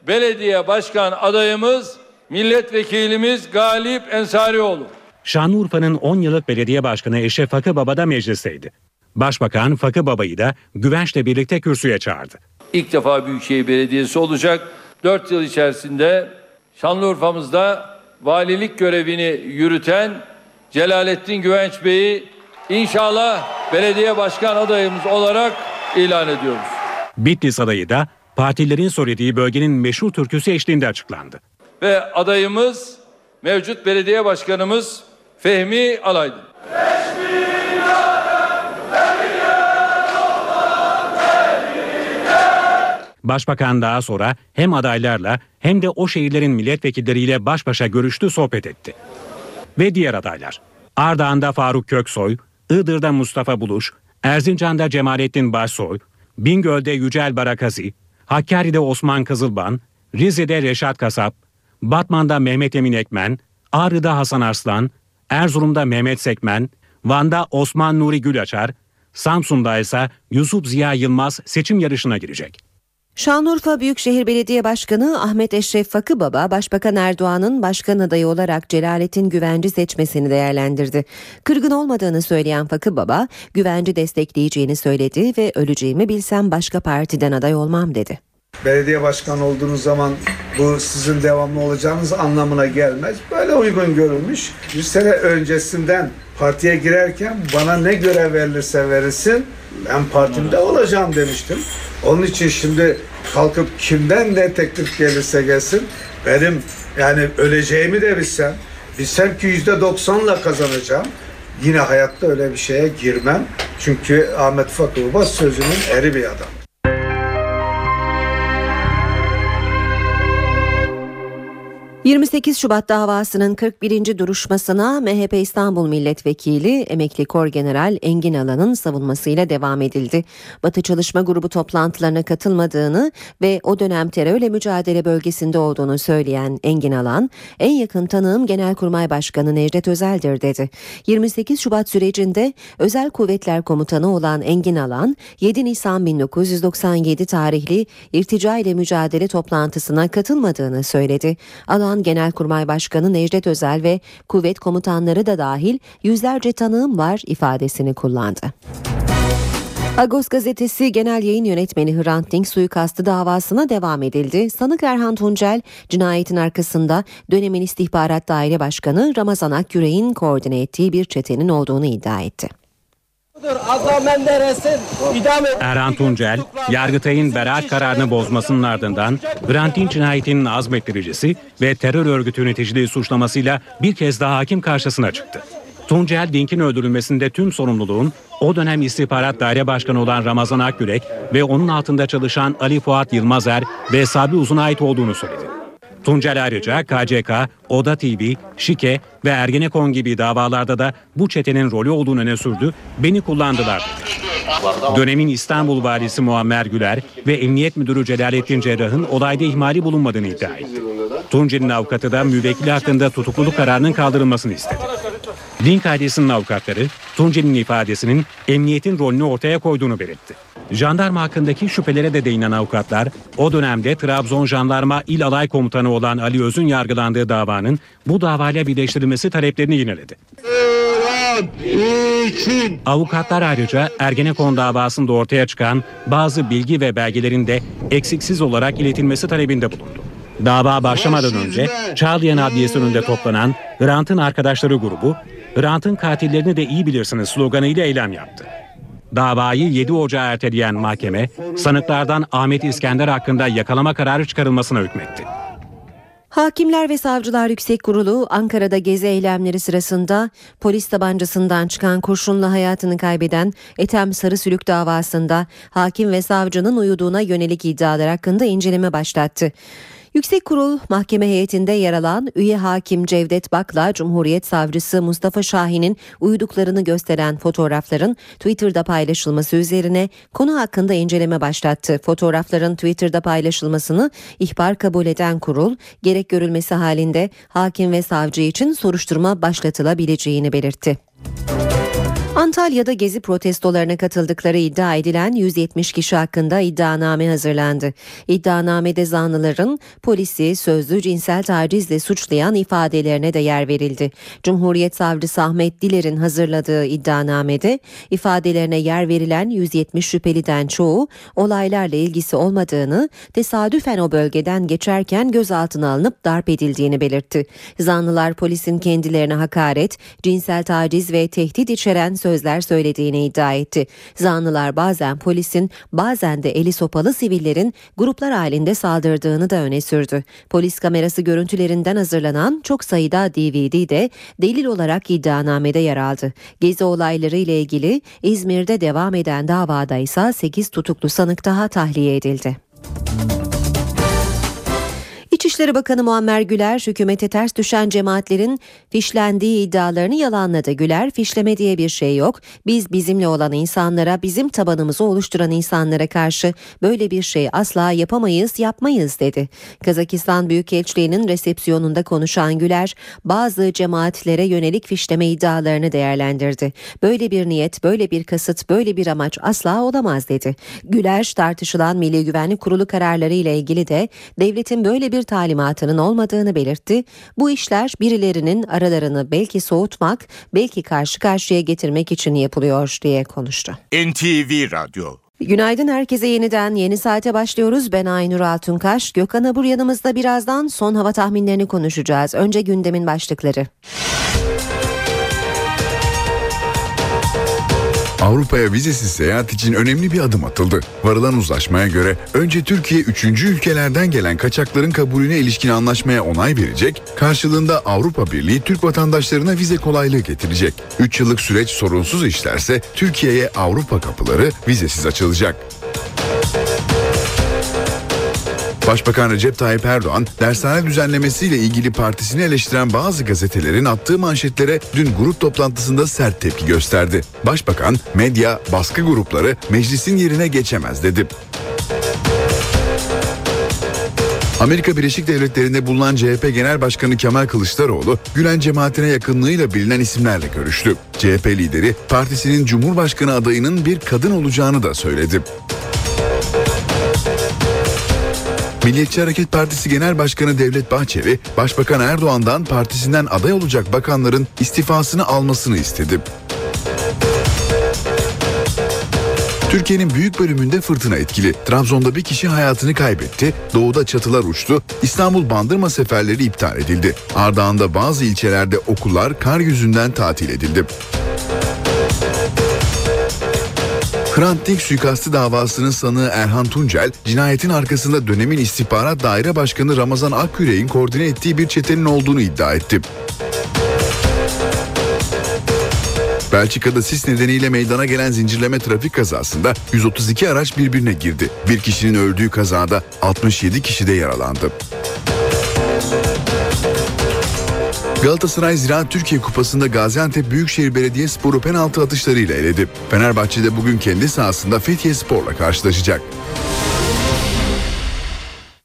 belediye başkan adayımız milletvekilimiz Galip Ensarioğlu. Şanlıurfa'nın on yıllık belediye başkanı Eşref Akıbaba da meclisteydi. Başbakan Fakıbaba'yı da Güvenç'le birlikte kürsüye çağırdı. İlk defa Büyükşehir Belediyesi olacak. dört yıl içerisinde Şanlıurfa'mızda valilik görevini yürüten Celalettin Güvenç Bey'i inşallah belediye başkan adayımız olarak ilan ediyoruz. Bitlis adayı da partilerin söylediği bölgenin meşhur türküsü eşliğinde açıklandı. Ve adayımız mevcut belediye başkanımız Fehmi Alay'dı. Başbakan daha sonra hem adaylarla hem de o şehirlerin milletvekilleriyle baş başa görüştü, sohbet etti. Ve diğer adaylar: Ardahan'da Faruk Köksoy, Iğdır'da Mustafa Buluş, Erzincan'da Cemalettin Başsoy, Bingöl'de Yücel Barakazi, Hakkari'de Osman Kızılban, Rize'de Reşat Kasap, Batman'da Mehmet Emin Ekmen, Ağrı'da Hasan Arslan, Erzurum'da Mehmet Sekmen, Van'da Osman Nuri Gülaçar, Samsun'da ise Yusuf Ziya Yılmaz seçim yarışına girecek. Şanlıurfa Büyükşehir Belediye Başkanı Ahmet Eşref Akıbaba, Başbakan Erdoğan'ın başkan adayı olarak Celalettin Güvenci seçmesini değerlendirdi. Kırgın olmadığını söyleyen Akıbaba, Güvenci destekleyeceğini söyledi ve öleceğimi bilsem başka partiden aday olmam dedi. Belediye başkanı olduğunuz zaman bu sizin devamlı olacağınız anlamına gelmez. Böyle uygun görülmüş. Bir sene öncesinden partiye girerken bana ne görev verilirse verilsin ben partimde olacağım demiştim. Onun için şimdi kalkıp kimden ne teklif gelirse gelsin benim yani öleceğimi de bilsem, bilsem ki yüzde doksanla kazanacağım, yine hayatta öyle bir şeye girmem. Çünkü Ahmet Fakıbaba sözünün eri bir adam. yirmi sekiz Şubat davasının kırk birinci duruşmasına M H P İstanbul Milletvekili Emekli Korgeneral Engin Alan'ın savunmasıyla devam edildi. Batı Çalışma Grubu toplantılarına katılmadığını ve o dönem terörle mücadele bölgesinde olduğunu söyleyen Engin Alan, en yakın tanığım Genelkurmay Başkanı Necdet Özel'dir dedi. yirmi sekiz Şubat sürecinde Özel Kuvvetler Komutanı olan Engin Alan, yedi Nisan bin dokuz yüz doksan yedi tarihli irtica ile mücadele toplantısına katılmadığını söyledi. Alan, Genelkurmay Başkanı Necdet Özel ve kuvvet komutanları da dahil yüzlerce tanığım var ifadesini kullandı. Agos gazetesi genel yayın yönetmeni Hrant Dink suikastı davasına devam edildi. Sanık Erhan Tuncel, cinayetin arkasında dönemin istihbarat daire başkanı Ramazan Akyürek'in koordine ettiği bir çetenin olduğunu iddia etti. Erhan Tuncel, Yargıtay'ın beraat kararını bozmasının ardından Hrant Dink cinayetinin azmettiricisi ve terör örgütü yöneticiliği suçlamasıyla bir kez daha hakim karşısına çıktı. Tuncel, Dink'in öldürülmesinde tüm sorumluluğun o dönem istihbarat daire başkanı olan Ramazan Akyürek ve onun altında çalışan Ali Fuat Yılmazer ve Sabri Uzun'a ait olduğunu söyledi. Tuncel ayrıca K C K, Oda T V, Şike ve Ergenekon gibi davalarda da bu çetenin rolü olduğunu öne sürdü, beni kullandılar dedi. Dönemin İstanbul valisi Muammer Güler ve Emniyet Müdürü Celalettin Cerrah'ın olayda ihmali bulunmadığını iddia etti. Tuncel'in avukatı da müvekkili hakkında tutukluluk kararının kaldırılmasını istedi. Dink ailesinin avukatları Tuncel'in ifadesinin emniyetin rolünü ortaya koyduğunu belirtti. Jandarma hakkındaki şüphelere de değinen avukatlar, o dönemde Trabzon Jandarma İl Alay Komutanı olan Ali Öz'ün yargılandığı davanın bu davayla birleştirilmesi taleplerini yineledi. Avukatlar ayrıca Ergenekon davasında ortaya çıkan bazı bilgi ve belgelerin de eksiksiz olarak iletilmesi talebinde bulundu. Dava başlamadan önce Çağlayan Adliyesi önünde toplanan Hrant'ın arkadaşları grubu, "Hrant'ın katillerini de iyi bilirsiniz" sloganıyla eylem yaptı. Davayı yedi Ocağı erteleyen mahkeme, sanıklardan Ahmet İskender hakkında yakalama kararı çıkarılmasına hükmetti. Hakimler ve Savcılar Yüksek Kurulu Ankara'da gezi eylemleri sırasında polis tabancasından çıkan kurşunla hayatını kaybeden Ethem Sarısülük davasında hakim ve savcının uyuduğuna yönelik iddialar hakkında inceleme başlattı. Yüksek Kurul mahkeme heyetinde yer alan üye hakim Cevdet Bak'la Cumhuriyet Savcısı Mustafa Şahin'in uyuduklarını gösteren fotoğrafların Twitter'da paylaşılması üzerine konu hakkında inceleme başlattı. Fotoğrafların Twitter'da paylaşılmasını ihbar kabul eden kurul, gerek görülmesi halinde hakim ve savcı için soruşturma başlatılabileceğini belirtti. Antalya'da gezi protestolarına katıldıkları iddia edilen yüz yetmiş kişi hakkında iddianame hazırlandı. İddianamede zanlıların polisi sözlü cinsel tacizle suçlayan ifadelerine de yer verildi. Cumhuriyet Savcısı Ahmet Diler'in hazırladığı iddianamede ifadelerine yer verilen yüz yetmiş şüpheliden çoğu olaylarla ilgisi olmadığını, tesadüfen o bölgeden geçerken gözaltına alınıp darp edildiğini belirtti. Zanlılar polisin kendilerine hakaret, cinsel taciz ve tehdit içeren sözler söylediğini iddia etti. Zanlılar bazen polisin, bazen de eli sopalı sivillerin gruplar halinde saldırdığını da öne sürdü. Polis kamerası görüntülerinden hazırlanan çok sayıda D V D de delil olarak iddianamede yer aldı. Gezi olayları ile ilgili İzmir'de devam eden davada ise sekiz tutuklu sanık daha tahliye edildi. İçişleri Bakanı Muammer Güler, hükümete ters düşen cemaatlerin fişlendiği iddialarını yalanladı. Güler, "Fişleme diye bir şey yok. Biz bizimle olan insanlara, bizim tabanımızı oluşturan insanlara karşı böyle bir şey asla yapamayız, yapmayız" dedi. Kazakistan Büyükelçiliği'nin resepsiyonunda konuşan Güler, bazı cemaatlere yönelik fişleme iddialarını değerlendirdi. "Böyle bir niyet, böyle bir kasıt, böyle bir amaç asla olamaz" dedi. Güler, tartışılan Milli Güvenlik Kurulu kararları ile ilgili de devletin böyle bir talimatının olmadığını belirtti. "Bu işler birilerinin aralarını belki soğutmak, belki karşı karşıya getirmek için yapılıyor" diye konuştu. N T V Radyo. Günaydın herkese, yeniden yeni saate başlıyoruz. Ben Aynur Altunkaş. Gökhan Abur yanımızda, birazdan son hava tahminlerini konuşacağız. Önce gündemin başlıkları. Avrupa'ya vizesiz seyahat için önemli bir adım atıldı. Varılan uzlaşmaya göre önce Türkiye üçüncü ülkelerden gelen kaçakların kabulüne ilişkin anlaşmaya onay verecek, karşılığında Avrupa Birliği Türk vatandaşlarına vize kolaylığı getirecek. üç yıllık süreç sorunsuz işlerse Türkiye'ye Avrupa kapıları vizesiz açılacak. Başbakan Recep Tayyip Erdoğan, dershane düzenlemesiyle ilgili partisini eleştiren bazı gazetelerin attığı manşetlere dün grup toplantısında sert tepki gösterdi. Başbakan, "Medya, baskı grupları meclisin yerine geçemez" dedi. Amerika Birleşik Devletleri'nde bulunan C H P Genel Başkanı Kemal Kılıçdaroğlu, Gülen cemaatine yakınlığıyla bilinen isimlerle görüştü. C H P lideri, partisinin Cumhurbaşkanı adayının bir kadın olacağını da söyledi. Milliyetçi Hareket Partisi Genel Başkanı Devlet Bahçeli, Başbakan Erdoğan'dan partisinden aday olacak bakanların istifasını almasını istedi. Türkiye'nin büyük bölümünde fırtına etkili. Trabzon'da bir kişi hayatını kaybetti, doğuda çatılar uçtu, İstanbul Bandırma seferleri iptal edildi. Ardahan'da bazı ilçelerde okullar kar yüzünden tatil edildi. Hrant Dink suikastı davasının sanığı Erhan Tuncel, cinayetin arkasında dönemin istihbarat daire başkanı Ramazan Akyürek'in koordine ettiği bir çetenin olduğunu iddia etti. Belçika'da sis nedeniyle meydana gelen zincirleme trafik kazasında yüz otuz iki araç birbirine girdi. Bir kişinin öldüğü kazada altmış yedi kişi de yaralandı. Galatasaray Ziraat Türkiye Kupası'nda Gaziantep Büyükşehir Belediyespor'u penaltı atışlarıyla eledi. Fenerbahçe'de bugün kendi sahasında Fethiyespor'la karşılaşacak.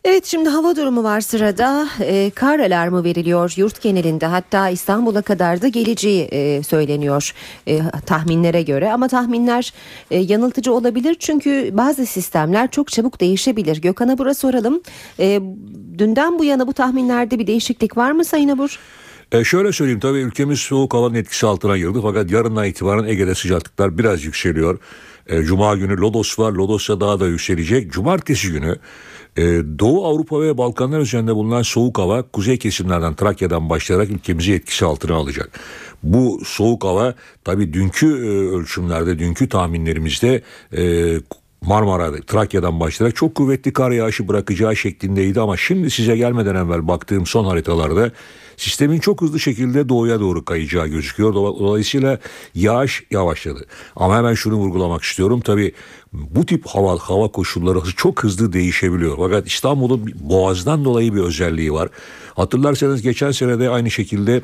Evet, şimdi hava durumu var sırada. E, kar alarmı veriliyor yurt genelinde, hatta İstanbul'a kadar da geleceği e, söyleniyor e, tahminlere göre. Ama tahminler e, yanıltıcı olabilir çünkü bazı sistemler çok çabuk değişebilir. Gökhan'a burası soralım. E, dünden bu yana bu tahminlerde bir değişiklik var mı Sayın Abur? E şöyle söyleyeyim, tabii ülkemiz soğuk havanın etkisi altına girdi, fakat yarından itibaren Ege'de sıcaklıklar biraz yükseliyor. E, Cuma günü Lodos var, Lodos'a daha da yükselecek. Cumartesi günü e, Doğu Avrupa ve Balkanlar üzerinde bulunan soğuk hava kuzey kesimlerden, Trakya'dan başlayarak ülkemizi etkisi altına alacak. Bu soğuk hava tabii dünkü e, ölçümlerde, dünkü tahminlerimizde e, Marmara'da, Trakya'dan başlayarak çok kuvvetli kar yağışı bırakacağı şeklindeydi, ama şimdi size gelmeden evvel baktığım son haritalarda sistemin çok hızlı şekilde doğuya doğru kayacağı gözüküyor. Dolayısıyla yağış yavaşladı. Ama hemen şunu vurgulamak istiyorum. Tabii bu tip hava hava koşulları çok hızlı değişebiliyor. Fakat İstanbul'un boğazdan dolayı bir özelliği var. Hatırlarsanız geçen sene de aynı şekilde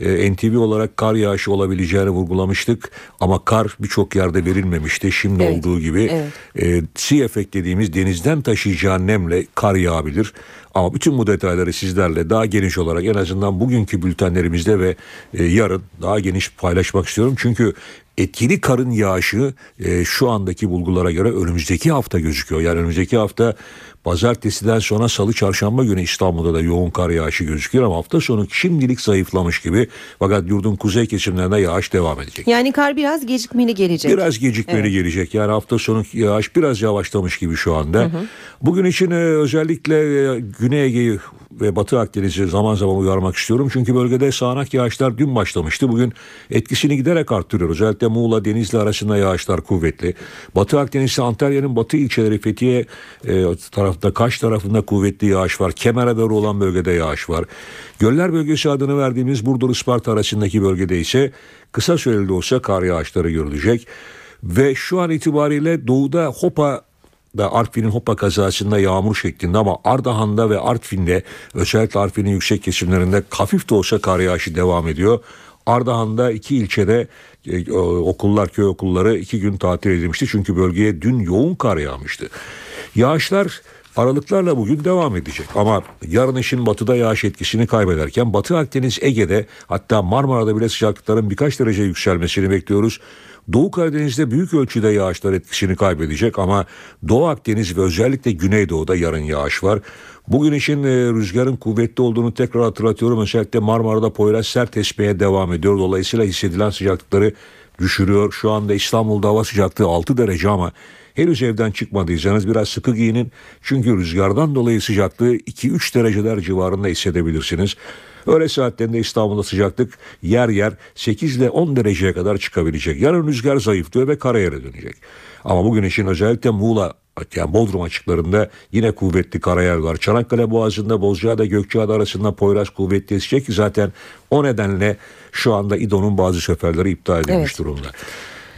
e, N T V olarak kar yağışı olabileceğini vurgulamıştık. Ama kar birçok yerde verilmemişti. Şimdi evet, olduğu gibi evet. e, sea effect dediğimiz denizden taşıyacağı nemle kar yağabilir. Ama bütün bu detayları sizlerle daha geniş olarak en azından bugünkü bültenlerimizde ve e, yarın daha geniş paylaşmak istiyorum. Çünkü etkili karın yağışı e, şu andaki bulgulara göre önümüzdeki hafta gözüküyor. Yani önümüzdeki hafta pazartesiden sonra salı, çarşamba günü İstanbul'da da yoğun kar yağışı gözüküyor, ama hafta sonu şimdilik zayıflamış gibi. Fakat yurdun kuzey kesimlerinde yağış devam edecek. Yani kar biraz gecikmeli gelecek. Biraz gecikmeli evet. gelecek. Yani hafta sonu yağış biraz yavaşlamış gibi şu anda. Hı hı. Bugün için e, özellikle e, Güney Ege'yi ve Batı Akdeniz'i zaman zaman uyarmak istiyorum. Çünkü bölgede sağanak yağışlar dün başlamıştı. Bugün etkisini giderek arttırıyor. Özellikle Muğla, Denizli arasında yağışlar kuvvetli. Batı Akdeniz'de Antalya'nın batı ilçeleri, Fethiye e, tarafında, Kaş tarafında kuvvetli yağış var. Kemer'e doğru olan bölgede yağış var. Göller bölgesi adını verdiğimiz Burdur-Isparta arasındaki bölgede ise kısa süreli de olsa kar yağışları görülecek. Ve şu an itibariyle doğuda Hopa da Artvin'in Hopa kazasında yağmur şeklinde, ama Ardahan'da ve Artvin'de, özellikle Artvin'in yüksek kesimlerinde hafif de olsa kar yağışı devam ediyor. Ardahan'da iki ilçede e, okullar, köy okulları iki gün tatil edilmişti. Çünkü bölgeye dün yoğun kar yağmıştı. Yağışlar aralıklarla bugün devam edecek. Ama yarın işin batıda yağış etkisini kaybederken Batı Akdeniz, Ege'de, hatta Marmara'da bile sıcaklıkların birkaç derece yükselmesini bekliyoruz. Doğu Karadeniz'de büyük ölçüde yağışlar etkisini kaybedecek, ama Doğu Akdeniz ve özellikle Güneydoğu'da yarın yağış var. Bugün için e, rüzgarın kuvvetli olduğunu tekrar hatırlatıyorum. Özellikle Marmara'da Poyraz sert esmeye devam ediyor. Dolayısıyla hissedilen sıcaklıkları düşürüyor. Şu anda İstanbul'da hava sıcaklığı altı derece, ama henüz evden çıkmadıysanız biraz sıkı giyinin. Çünkü rüzgardan dolayı sıcaklığı iki üç dereceler civarında hissedebilirsiniz. Öğle saatlerinde İstanbul'da sıcaklık yer yer sekiz ile on dereceye kadar çıkabilecek. Yarın rüzgar zayıflıyor ve karayere dönecek. Ama bugün için özellikle Muğla, yani Bodrum açıklarında yine kuvvetli karayel var. Çanakkale Boğazı'nda, Bozcaada, Gökçeada arasında Poyraz kuvvetli esecek. Zaten o nedenle şu anda İdo'nun bazı seferleri iptal edilmiş evet. durumda.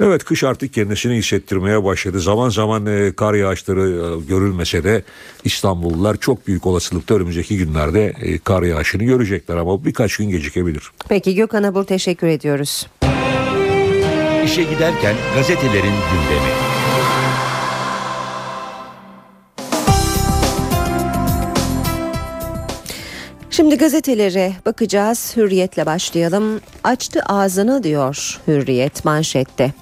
Evet, kış artık kendisini hissettirmeye başladı. Zaman zaman e, kar yağışları e, görülmese de İstanbullular çok büyük olasılıkla önümüzdeki günlerde e, kar yağışını görecekler, ama birkaç gün gecikebilir. Peki Gökhan Abur, teşekkür ediyoruz. İşe giderken gazetelerin gündemi. Şimdi gazetelere bakacağız. Hürriyet'le başlayalım. Açtı ağzını diyor Hürriyet manşette.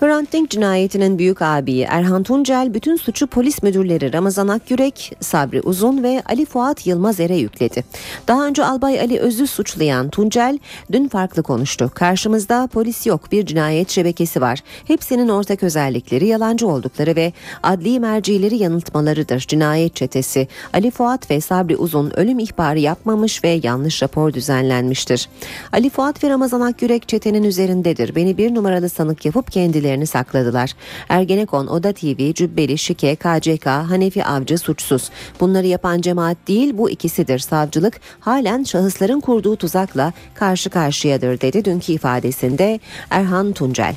Hrant Dink cinayetinin büyük ağabeyi Erhan Tuncel bütün suçu polis müdürleri Ramazan Akyürek, Sabri Uzun ve Ali Fuat Yılmazer'e yükledi. Daha önce Albay Ali Öz'ü suçlayan Tuncel dün farklı konuştu. Karşımızda polis yok, bir cinayet şebekesi var. Hepsinin ortak özellikleri yalancı oldukları ve adli mercileri yanıltmalarıdır. Cinayet çetesi Ali Fuat ve Sabri Uzun ölüm ihbarı yapmamış ve yanlış rapor düzenlenmiştir. Ali Fuat ve Ramazan Akyürek çetenin üzerindedir. Beni bir numaralı sanık yapıp kendileri kendilerini sakladılar. Ergenekon, Oda T V, Cübbeli, Şike, K C K, Hanefi Avcı suçsuz. Bunları yapan cemaat değil, bu ikisidir. Savcılık halen şahısların kurduğu tuzakla karşı karşıyadır dedi dünkü ifadesinde Erhan Tuncel.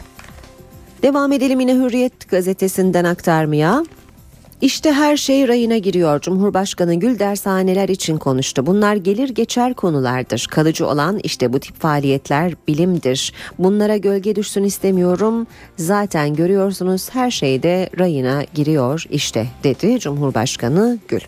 Devam edelim yine Hürriyet gazetesinden aktarmaya. İşte her şey rayına giriyor. Cumhurbaşkanı Gül dershaneler için konuştu. Bunlar gelir geçer konulardır. Kalıcı olan işte bu tip faaliyetler bilimdir. Bunlara gölge düşsün istemiyorum. Zaten görüyorsunuz her şey de rayına giriyor işte dedi Cumhurbaşkanı Gül.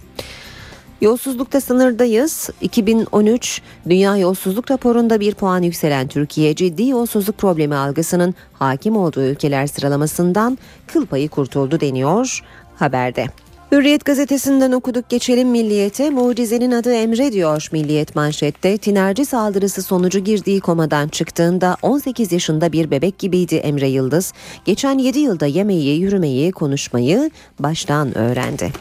Yolsuzlukta sınırdayız. iki bin on üç Dünya Yolsuzluk Raporu'nda bir puan yükselen Türkiye, ciddi yolsuzluk problemi algısının hakim olduğu ülkeler sıralamasından kıl payı kurtuldu deniyor haberde. Hürriyet gazetesinden okuduk, geçelim Milliyet'e. Mucizenin adı Emre diyor Milliyet manşette. Tinerci saldırısı sonucu girdiği komadan çıktığında on sekiz yaşında bir bebek gibiydi Emre Yıldız. Geçen yedi yılda yemeyi, yürümeyi, konuşmayı baştan öğrendi.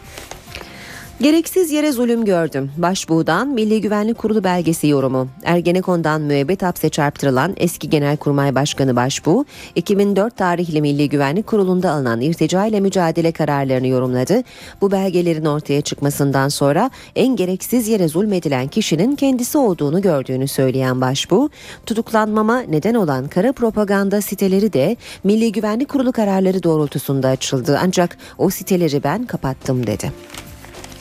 Gereksiz yere zulüm gördüm. Başbuğ'dan Milli Güvenlik Kurulu belgesi yorumu. Ergenekon'dan müebbet hapse çarptırılan eski Genelkurmay Başkanı Başbuğ, iki bin dört tarihli Milli Güvenlik Kurulu'nda alınan irtica ile mücadele kararlarını yorumladı. Bu belgelerin ortaya çıkmasından sonra en gereksiz yere zulmedilen kişinin kendisi olduğunu gördüğünü söyleyen Başbuğ, tutuklanmama neden olan kara propaganda siteleri de Milli Güvenlik Kurulu kararları doğrultusunda açıldı. Ancak o siteleri ben kapattım dedi.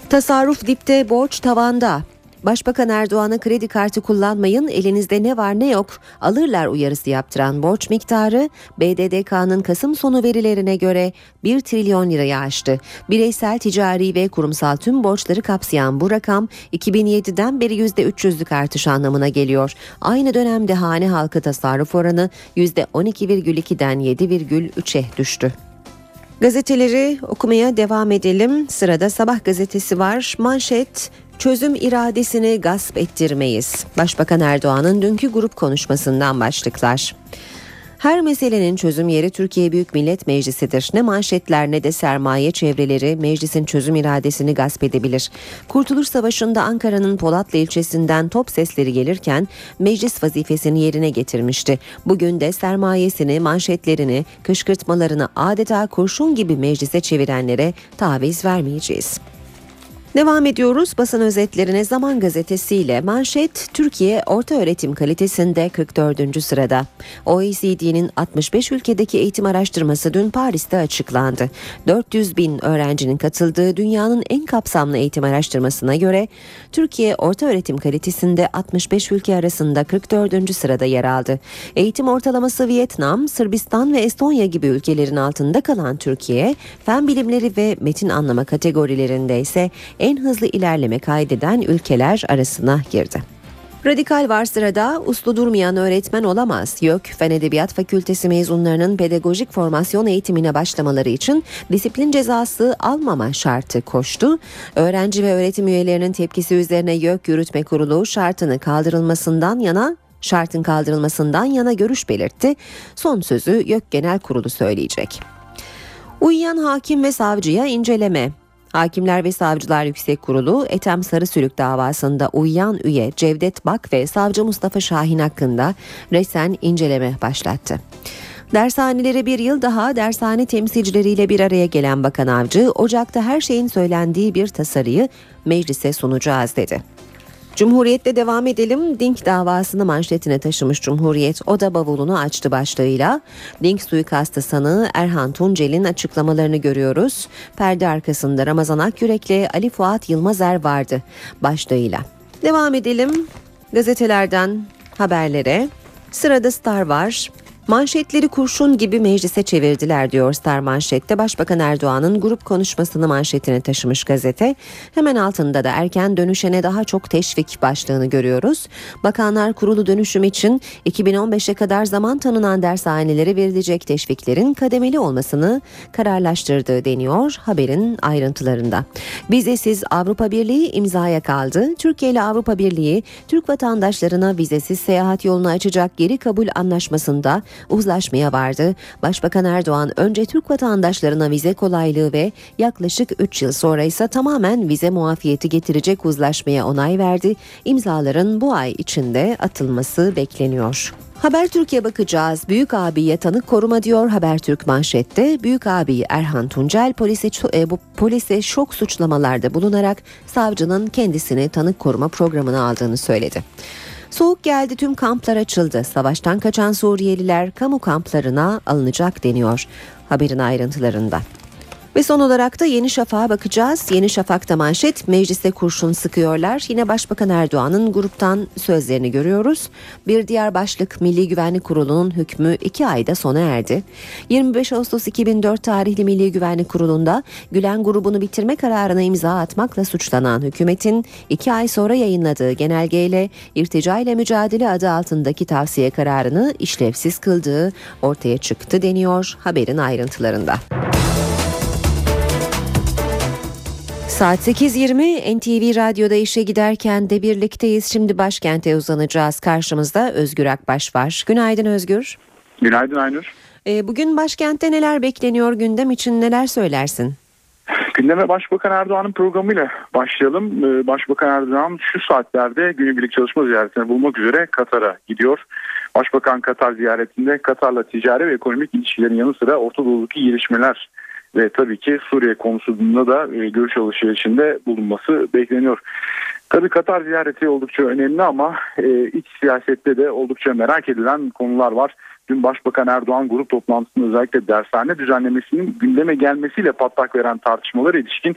Tasarruf dipte, borç tavanda. Başbakan Erdoğan'a kredi kartı kullanmayın, elinizde ne var ne yok alırlar uyarısı yaptıran borç miktarı B D D K'nın Kasım sonu verilerine göre bir trilyon lirayı aştı. Bireysel, ticari ve kurumsal tüm borçları kapsayan bu rakam iki bin yediden beri yüzde üç yüzlük artış anlamına geliyor. Aynı dönemde hane halkı tasarruf oranı yüzde on iki virgül ikiden yedi virgül üçe düştü. Gazeteleri okumaya devam edelim. Sırada Sabah gazetesi var. Manşet: çözüm iradesini gasp ettirmeyiz. Başbakan Erdoğan'ın dünkü grup konuşmasından başlıklar. Her meselenin çözüm yeri Türkiye Büyük Millet Meclisi'dir. Ne manşetler ne de sermaye çevreleri meclisin çözüm iradesini gasp edebilir. Kurtuluş Savaşı'nda Ankara'nın Polatlı ilçesinden top sesleri gelirken meclis vazifesini yerine getirmişti. Bugün de sermayesini, manşetlerini, kışkırtmalarını adeta kurşun gibi meclise çevirenlere taviz vermeyeceğiz. Devam ediyoruz basın özetlerine. Zaman gazetesiyle manşet: Türkiye ortaöğretim kalitesinde kırk dördüncü sırada. O E C D'nin altmış beş ülkedeki eğitim araştırması dün Paris'te açıklandı. dört yüz bin öğrencinin katıldığı dünyanın en kapsamlı eğitim araştırmasına göre Türkiye ortaöğretim kalitesinde altmış beş ülke arasında kırk dördüncü sırada yer aldı. Eğitim ortalaması Vietnam, Sırbistan ve Estonya gibi ülkelerin altında kalan Türkiye, fen bilimleri ve metin anlama kategorilerinde ise en hızlı ilerleme kaydeden ülkeler arasına girdi. Radikal var sırada. Uslu durmayan öğretmen olamaz. YÖK, Fen Edebiyat Fakültesi mezunlarının pedagojik formasyon eğitimine başlamaları için disiplin cezası almama şartı koştu. Öğrenci ve öğretim üyelerinin tepkisi üzerine YÖK Yürütme Kurulu şartını kaldırılmasından yana şartın kaldırılmasından yana görüş belirtti. Son sözü YÖK Genel Kurulu söyleyecek. Uyuyan hakim ve savcıya inceleme. Hakimler ve Savcılar Yüksek Kurulu, Ethem Sarısülük davasında uyuyan üye Cevdet Bak ve savcı Mustafa Şahin hakkında resen inceleme başlattı. Dershanelere bir yıl daha, dershane temsilcileriyle bir araya gelen Bakan Avcı, Ocak'ta her şeyin söylendiği bir tasarıyı meclise sunacağız dedi. Cumhuriyet'te devam edelim. Dink davasını manşetine taşımış Cumhuriyet, o da bavulunu açtı başlığıyla. Dink suikastı sanığı Erhan Tuncel'in açıklamalarını görüyoruz. Perde arkasında Ramazan Akyürek'le Ali Fuat Yılmazer vardı başlığıyla. Devam edelim gazetelerden haberlere. Sırada Star var. Manşetleri kurşun gibi meclise çevirdiler diyor Star manşette. Başbakan Erdoğan'ın grup konuşmasını manşetine taşımış gazete. Hemen altında da erken dönüşene daha çok teşvik başlığını görüyoruz. Bakanlar Kurulu dönüşüm için iki bin on beşe kadar zaman tanınan dershanelere verilecek teşviklerin kademeli olmasını kararlaştırdığı deniyor haberin ayrıntılarında. Vizesiz Avrupa Birliği imzaya kaldı. Türkiye ile Avrupa Birliği, Türk vatandaşlarına vizesiz seyahat yolunu açacak geri kabul anlaşmasında uzlaşmaya vardı. Başbakan Erdoğan önce Türk vatandaşlarına vize kolaylığı ve yaklaşık üç yıl sonra ise tamamen vize muafiyeti getirecek uzlaşmaya onay verdi. İmzaların bu ay içinde atılması bekleniyor. Habertürk'e bakacağız. Büyük abiye tanık koruma diyor Habertürk manşette. Büyük abi Erhan Tuncel polise, e, bu, polise şok suçlamalarda bulunarak savcının kendisini tanık koruma programına aldığını söyledi. Soğuk geldi, tüm kamplar açıldı. Savaştan kaçan Suriyeliler kamu kamplarına alınacak deniyor haberin ayrıntılarında. Ve son olarak da Yeni Şafak'a bakacağız. Yeni Şafak'ta manşet, meclise kurşun sıkıyorlar. Yine Başbakan Erdoğan'ın gruptan sözlerini görüyoruz. Bir diğer başlık, Milli Güvenlik Kurulu'nun hükmü iki ayda sona erdi. yirmi beş Ağustos iki bin dört tarihli Milli Güvenlik Kurulu'nda Gülen grubunu bitirme kararına imza atmakla suçlanan hükümetin iki ay sonra yayınladığı genelgeyle irtica ile mücadele adı altındaki tavsiye kararını işlevsiz kıldığı ortaya çıktı deniyor haberin ayrıntılarında. Saat sekiz yirmi N T V Radyo'da işe giderken de birlikteyiz. Şimdi başkente uzanacağız. Karşımızda Özgür Akbaş var. Günaydın Özgür. Günaydın Aynur. E, bugün başkentte neler bekleniyor? Gündem için neler söylersin? Gündeme Başbakan Erdoğan'ın programıyla başlayalım. Başbakan Erdoğan şu saatlerde günübirlik çalışma ziyaretini bulmak üzere Katar'a gidiyor. Başbakan Katar ziyaretinde Katar'la ticari ve ekonomik ilişkilerin yanı sıra Orta Doğu'daki gelişmeler ve tabii ki Suriye konusunda da görüş alışverişinde bulunması bekleniyor. Tabii Katar ziyareti oldukça önemli ama iç siyasette de oldukça merak edilen konular var. Dün Başbakan Erdoğan grup toplantısında özellikle dershane düzenlemesinin gündeme gelmesiyle patlak veren tartışmalara ilişkin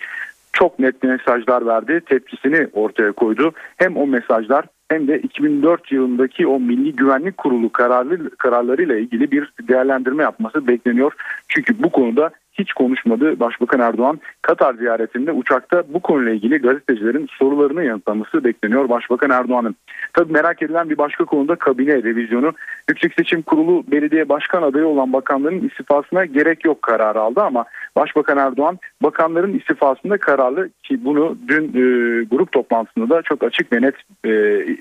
çok net mesajlar verdi. Tepkisini ortaya koydu. Hem o mesajlar hem de iki bin dört yılındaki o Milli Güvenlik Kurulu kararlı, kararlarıyla ilgili bir değerlendirme yapması bekleniyor. Çünkü bu konuda hiç konuşmadı. Başbakan Erdoğan Katar ziyaretinde uçakta bu konuyla ilgili gazetecilerin sorularını yanıtlaması bekleniyor Başbakan Erdoğan'ın. Tabii merak edilen bir başka konuda kabine revizyonu. Yüksek Seçim Kurulu belediye başkan adayı olan bakanların istifasına gerek yok kararı aldı ama Başbakan Erdoğan bakanların istifasında kararlı ki bunu dün e, grup toplantısında da çok açık ve net e,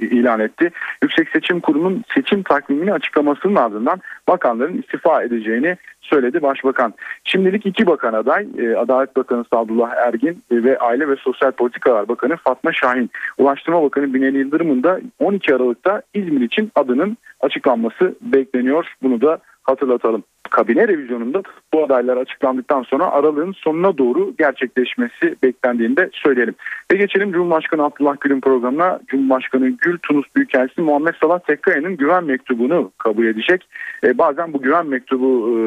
ilan etti. Yüksek Seçim Kurulu'nun seçim takvimini açıklamasının ardından bakanların istifa edeceğini söyledi Başbakan. Şimdilik iki bakan aday, Adalet Bakanı Sadullah Ergin ve Aile ve Sosyal Politikalar Bakanı Fatma Şahin. Ulaştırma Bakanı Binali Yıldırım'ın da on iki Aralık'ta İzmir için adının açıklanması bekleniyor. Bunu da hatırlatalım. Kabine revizyonunda bu adaylar açıklandıktan sonra aralığın sonuna doğru gerçekleşmesi beklendiğini de söyleyelim. Ve geçelim Cumhurbaşkanı Abdullah Gül'ün programına. Cumhurbaşkanı Gül, Tunus Büyükelçisi Muhammed Salah Tekkaya'nın güven mektubunu kabul edecek. E, bazen bu güven mektubu e,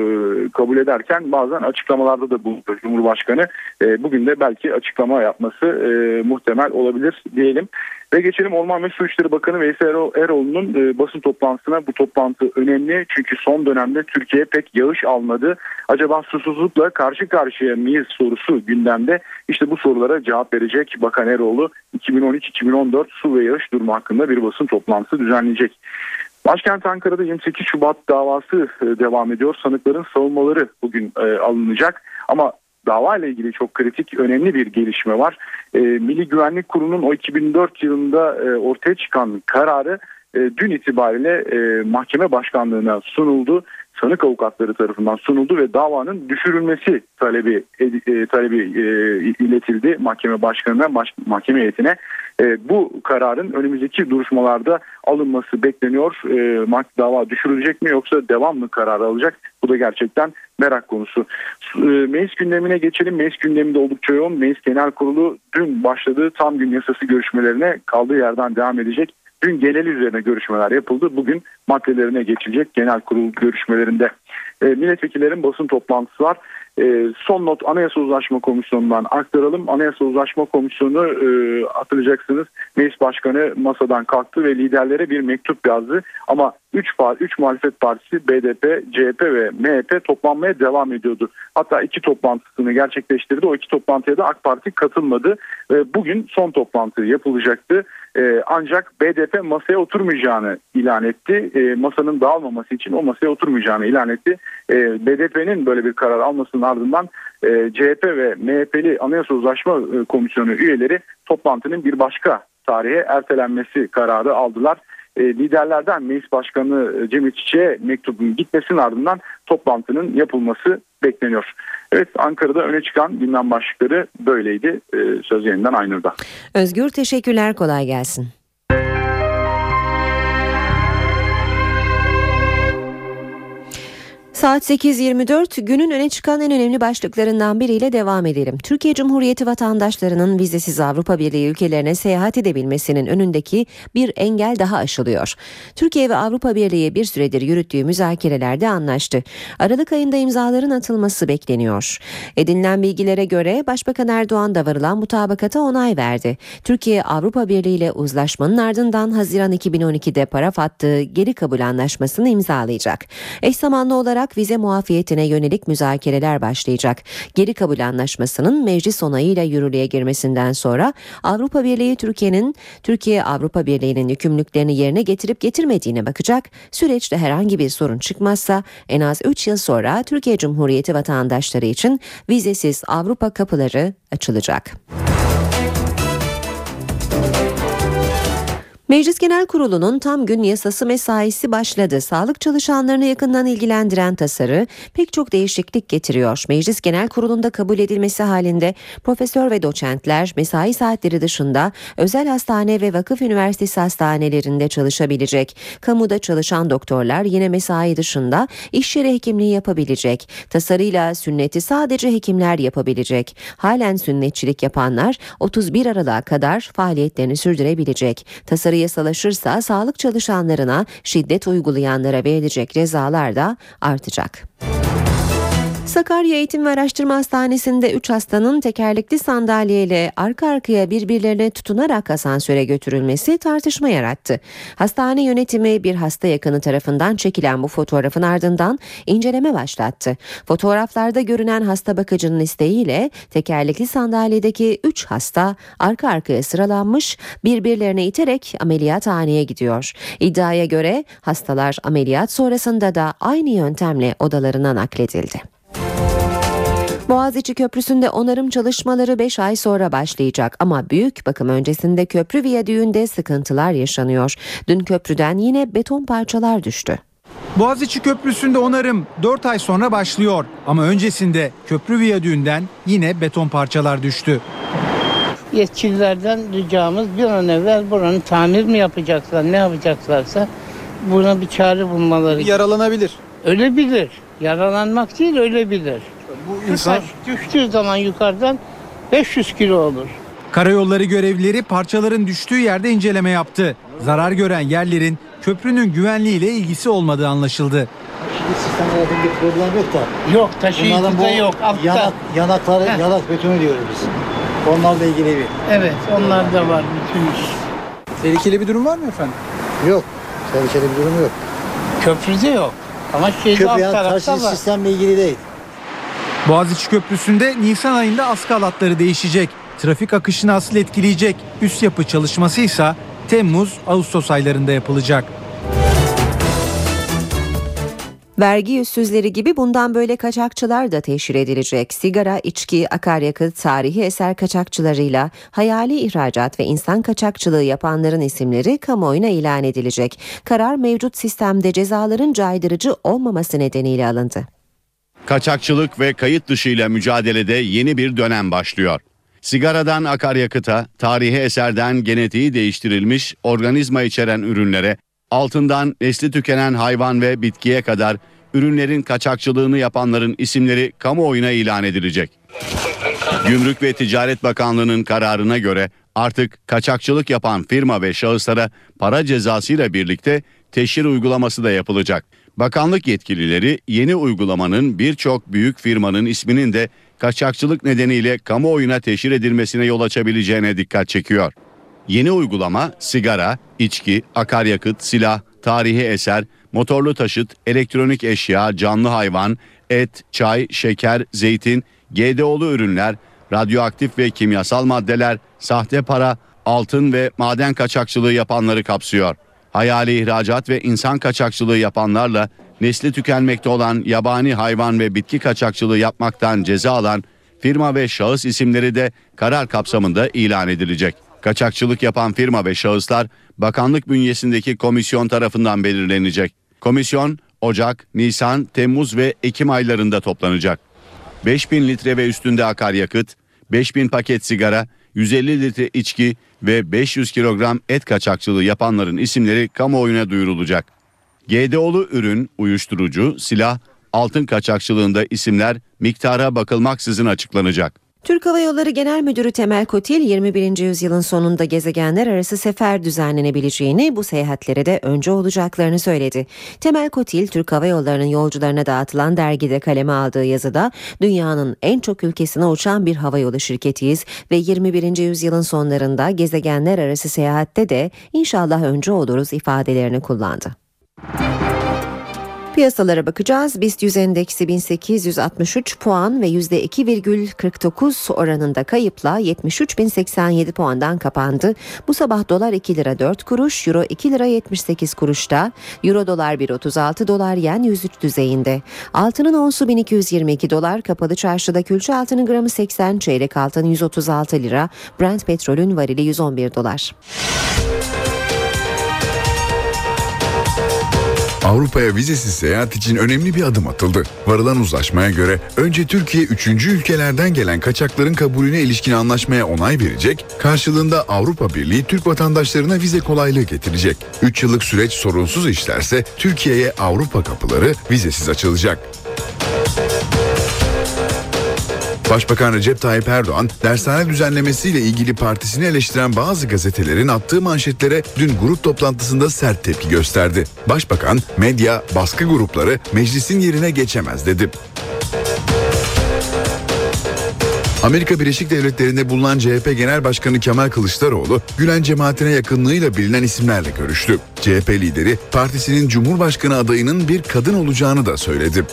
kabul ederken bazen açıklamalarda da bulunuyor Cumhurbaşkanı. E, bugün de belki açıklama yapması e, muhtemel olabilir diyelim. Ve geçelim Orman ve Su İşleri Bakanı Veysel Eroğlu'nun e, basın toplantısına. Bu toplantı önemli çünkü son dönemde Türkiye pek yağış almadı. Acaba susuzlukla karşı karşıya mıyız sorusu gündemde. İşte bu sorulara cevap verecek Bakan Eroğlu iki bin on üç iki bin on dört su ve yağış durumu hakkında bir basın toplantısı düzenleyecek. Başkent Ankara'da yirmi sekiz Şubat davası devam ediyor. Sanıkların savunmaları bugün e, alınacak ama davayla ilgili çok kritik, önemli bir gelişme var. E, Milli Güvenlik Kurulu'nun o iki bin dört yılında e, ortaya çıkan kararı e, dün itibariyle e, mahkeme başkanlığına sunuldu. Sanık avukatları tarafından sunuldu ve davanın düşürülmesi talebi e, talebi e, iletildi mahkeme başkanına, baş, mahkeme heyetine. E, bu kararın önümüzdeki duruşmalarda alınması bekleniyor. E, dava düşürülecek mi yoksa devam mı kararı alacak? Bu da gerçekten merak konusu. E, meclis gündemine geçelim. Meclis gündeminde oldukça yoğun. Meclis Genel Kurulu dün başladığı tam gün yasası görüşmelerine kaldığı yerden devam edecek. Dün genel üzerine görüşmeler yapıldı. Bugün maddelerine geçilecek genel kurul görüşmelerinde. E, milletvekillerin basın toplantısı var. E, son not Anayasa Uzlaşma Komisyonu'ndan aktaralım. Anayasa Uzlaşma Komisyonu e, hatırlayacaksınız. Meclis Başkanı masadan kalktı ve liderlere bir mektup yazdı. Ama üç, par- üç muhalefet partisi B D P, C H P ve M H P toplanmaya devam ediyordu. Hatta iki toplantısını gerçekleştirdi. O iki toplantıya da AK Parti katılmadı. E, bugün son toplantı yapılacaktı. E, ancak B D P masaya oturmayacağını ilan etti. E, masanın dağılmaması için o masaya oturmayacağını ilan etti. E, B D P'nin böyle bir karar almasının ardından e, C H P ve M H P'li Anayasa Uzlaşma Komisyonu üyeleri toplantının bir başka tarihe ertelenmesi kararı aldılar. liderlerden Meclis Başkanı Cem İşçi'ye mektubun gitmesinin ardından toplantının yapılması bekleniyor. Evet, Ankara'da öne çıkan gündem başlıkları böyleydi. Söz yeniden Aynur'da. Özgür, teşekkürler, kolay gelsin. Saat sekiz yirmi dört, günün öne çıkan en önemli başlıklarından biriyle devam edelim. Türkiye Cumhuriyeti vatandaşlarının vizesiz Avrupa Birliği ülkelerine seyahat edebilmesinin önündeki bir engel daha aşılıyor. Türkiye ve Avrupa Birliği bir süredir yürüttüğü müzakerelerde anlaştı. Aralık ayında imzaların atılması bekleniyor. Edinilen bilgilere göre Başbakan Erdoğan da varılan mutabakata onay verdi. Türkiye Avrupa Birliği ile uzlaşmanın ardından Haziran iki bin on iki'de paraf attığı geri kabul anlaşmasını imzalayacak. Eş zamanlı olarak vize muafiyetine yönelik müzakereler başlayacak. Geri kabul anlaşmasının meclis onayıyla yürürlüğe girmesinden sonra Avrupa Birliği Türkiye'nin Türkiye Avrupa Birliği'nin yükümlülüklerini yerine getirip getirmediğine bakacak. Süreçte herhangi bir sorun çıkmazsa en az üç yıl sonra Türkiye Cumhuriyeti vatandaşları için vizesiz Avrupa kapıları açılacak. Meclis Genel Kurulu'nun tam gün yasası mesaisi başladı. Sağlık çalışanlarını yakından ilgilendiren tasarı pek çok değişiklik getiriyor. Meclis Genel Kurulu'nda kabul edilmesi halinde profesör ve doçentler mesai saatleri dışında özel hastane ve vakıf üniversitesi hastanelerinde çalışabilecek. Kamuda çalışan doktorlar yine mesai dışında iş yeri hekimliği yapabilecek. Tasarıyla sünneti sadece hekimler yapabilecek. Halen sünnetçilik yapanlar otuz bir Aralık'a kadar faaliyetlerini sürdürebilecek. Tasarı yasalaşırsa sağlık çalışanlarına, şiddet uygulayanlara verilecek cezalar da artacak. Sakarya Eğitim ve Araştırma Hastanesi'nde üç hastanın tekerlekli sandalyeyle arka arkaya birbirlerine tutunarak asansöre götürülmesi tartışma yarattı. Hastane yönetimi bir hasta yakını tarafından çekilen bu fotoğrafın ardından inceleme başlattı. Fotoğraflarda görünen hasta bakıcının isteğiyle tekerlekli sandalyedeki üç hasta arka arkaya sıralanmış, birbirlerine iterek ameliyathaneye gidiyor. İddiaya göre hastalar ameliyat sonrasında da aynı yöntemle odalarına nakledildi. Boğaziçi Köprüsü'nde onarım çalışmaları beş ay sonra başlayacak ama büyük bakım öncesinde köprü viyadüğünde sıkıntılar yaşanıyor. Dün köprüden yine beton parçalar düştü. Boğaziçi Köprüsü'nde onarım dört ay sonra başlıyor ama öncesinde köprü viyadüğünden yine beton parçalar düştü. Yetkililerden ricamız bir an evvel buranın tamir mi yapacaklar, ne yapacaklarsa buna bir çare bulmaları. Yaralanabilir. Ölebilir. Yaralanmak değil, ölebilir. Bu insan düştüğü zaman yukarıdan beş yüz kilo olur. Karayolları görevlileri parçaların düştüğü yerde inceleme yaptı. Zarar gören yerlerin köprünün güvenliğiyle ilgisi olmadığı anlaşıldı. Şimdi sistemde bir problem yok da. Yok, taşıyıcıda yok. Altta. Yanak, yanakları, Heh. yanak betonu diyoruz biz. Onlarla ilgili bir. Evet, onlar da var bütün iş. Tehlikeli bir durum var mı efendim? Yok, tehlikeli bir durum yok. Köprüde yok ama şeyde Köprü, alt tarafta var. Taşıyıcı sistemle ilgili değil. Boğaziçi Köprüsü'nde Nisan ayında askı hatları değişecek. Trafik akışını asıl etkileyecek üst yapı çalışması ise Temmuz-Ağustos aylarında yapılacak. Vergi yüzsüzleri gibi bundan böyle kaçakçılar da teşhir edilecek. Sigara, içki, akaryakıt, tarihi eser kaçakçılarıyla hayali ihracat ve insan kaçakçılığı yapanların isimleri kamuoyuna ilan edilecek. Karar mevcut sistemde cezaların caydırıcı olmaması nedeniyle alındı. Kaçakçılık ve kayıt dışıyla mücadelede yeni bir dönem başlıyor. Sigaradan akaryakıta, tarihi eserden genetiği değiştirilmiş organizma içeren ürünlere, altından nesli tükenen hayvan ve bitkiye kadar ürünlerin kaçakçılığını yapanların isimleri kamuoyuna ilan edilecek. Gümrük ve Ticaret Bakanlığı'nın kararına göre artık kaçakçılık yapan firma ve şahıslara para cezasıyla birlikte teşhir uygulaması da yapılacak. Bakanlık yetkilileri yeni uygulamanın birçok büyük firmanın isminin de kaçakçılık nedeniyle kamuoyuna teşhir edilmesine yol açabileceğine dikkat çekiyor. Yeni uygulama sigara, içki, akaryakıt, silah, tarihi eser, motorlu taşıt, elektronik eşya, canlı hayvan, et, çay, şeker, zeytin, G D O'lu ürünler, radyoaktif ve kimyasal maddeler, sahte para, altın ve maden kaçakçılığı yapanları kapsıyor. Hayali ihracat ve insan kaçakçılığı yapanlarla nesli tükenmekte olan yabani hayvan ve bitki kaçakçılığı yapmaktan ceza alan firma ve şahıs isimleri de karar kapsamında ilan edilecek. Kaçakçılık yapan firma ve şahıslar bakanlık bünyesindeki komisyon tarafından belirlenecek. Komisyon Ocak, Nisan, Temmuz ve Ekim aylarında toplanacak. beş bin litre ve üstünde akaryakıt, beş bin paket sigara, yüz elli litre içki ve beş yüz kilogram et kaçakçılığı yapanların isimleri kamuoyuna duyurulacak. G D O'lu ürün, uyuşturucu, silah, altın kaçakçılığında isimler miktara bakılmaksızın açıklanacak. Türk Hava Yolları Genel Müdürü Temel Kotil, yirmi birinci yüzyılın sonunda gezegenler arası sefer düzenlenebileceğini, bu seyahatlere de önce olacaklarını söyledi. Temel Kotil, Türk Hava Yolları'nın yolcularına dağıtılan dergide kaleme aldığı yazıda, dünyanın en çok ülkesine uçan bir havayolu şirketiyiz ve yirmi birinci yüzyılın sonlarında gezegenler arası seyahatte de inşallah önce oluruz ifadelerini kullandı. Piyasalara bakacağız. BIST yüz endeksi bin sekiz yüz altmış üç puan ve yüzde iki virgül kırk dokuz oranında kayıpla yetmiş üç bin seksen yedi puandan kapandı. Bu sabah dolar iki lira dört kuruş, euro iki lira yetmiş sekiz kuruşta, euro dolar bir otuz altı, dolar yen yüz üç düzeyinde. Altının onsu bin iki yüz yirmi iki dolar, kapalı çarşıda külçe altının gramı seksen, çeyrek altın yüz otuz altı lira, Brent petrolün varili yüz on bir dolar. Avrupa'ya vizesiz seyahat için önemli bir adım atıldı. Varılan uzlaşmaya göre önce Türkiye üçüncü ülkelerden gelen kaçakların kabulüne ilişkin anlaşmaya onay verecek, karşılığında Avrupa Birliği Türk vatandaşlarına vize kolaylığı getirecek. üç yıllık süreç sorunsuz işlerse Türkiye'ye Avrupa kapıları vizesiz açılacak. Başbakan Recep Tayyip Erdoğan, dershane düzenlemesiyle ilgili partisini eleştiren bazı gazetelerin attığı manşetlere dün grup toplantısında sert tepki gösterdi. Başbakan, medya, baskı grupları meclisin yerine geçemez dedi. Amerika Birleşik Devletleri'nde bulunan C H P Genel Başkanı Kemal Kılıçdaroğlu, Gülen cemaatine yakınlığıyla bilinen isimlerle görüştü. C H P lideri, partisinin Cumhurbaşkanı adayının bir kadın olacağını da söyledi.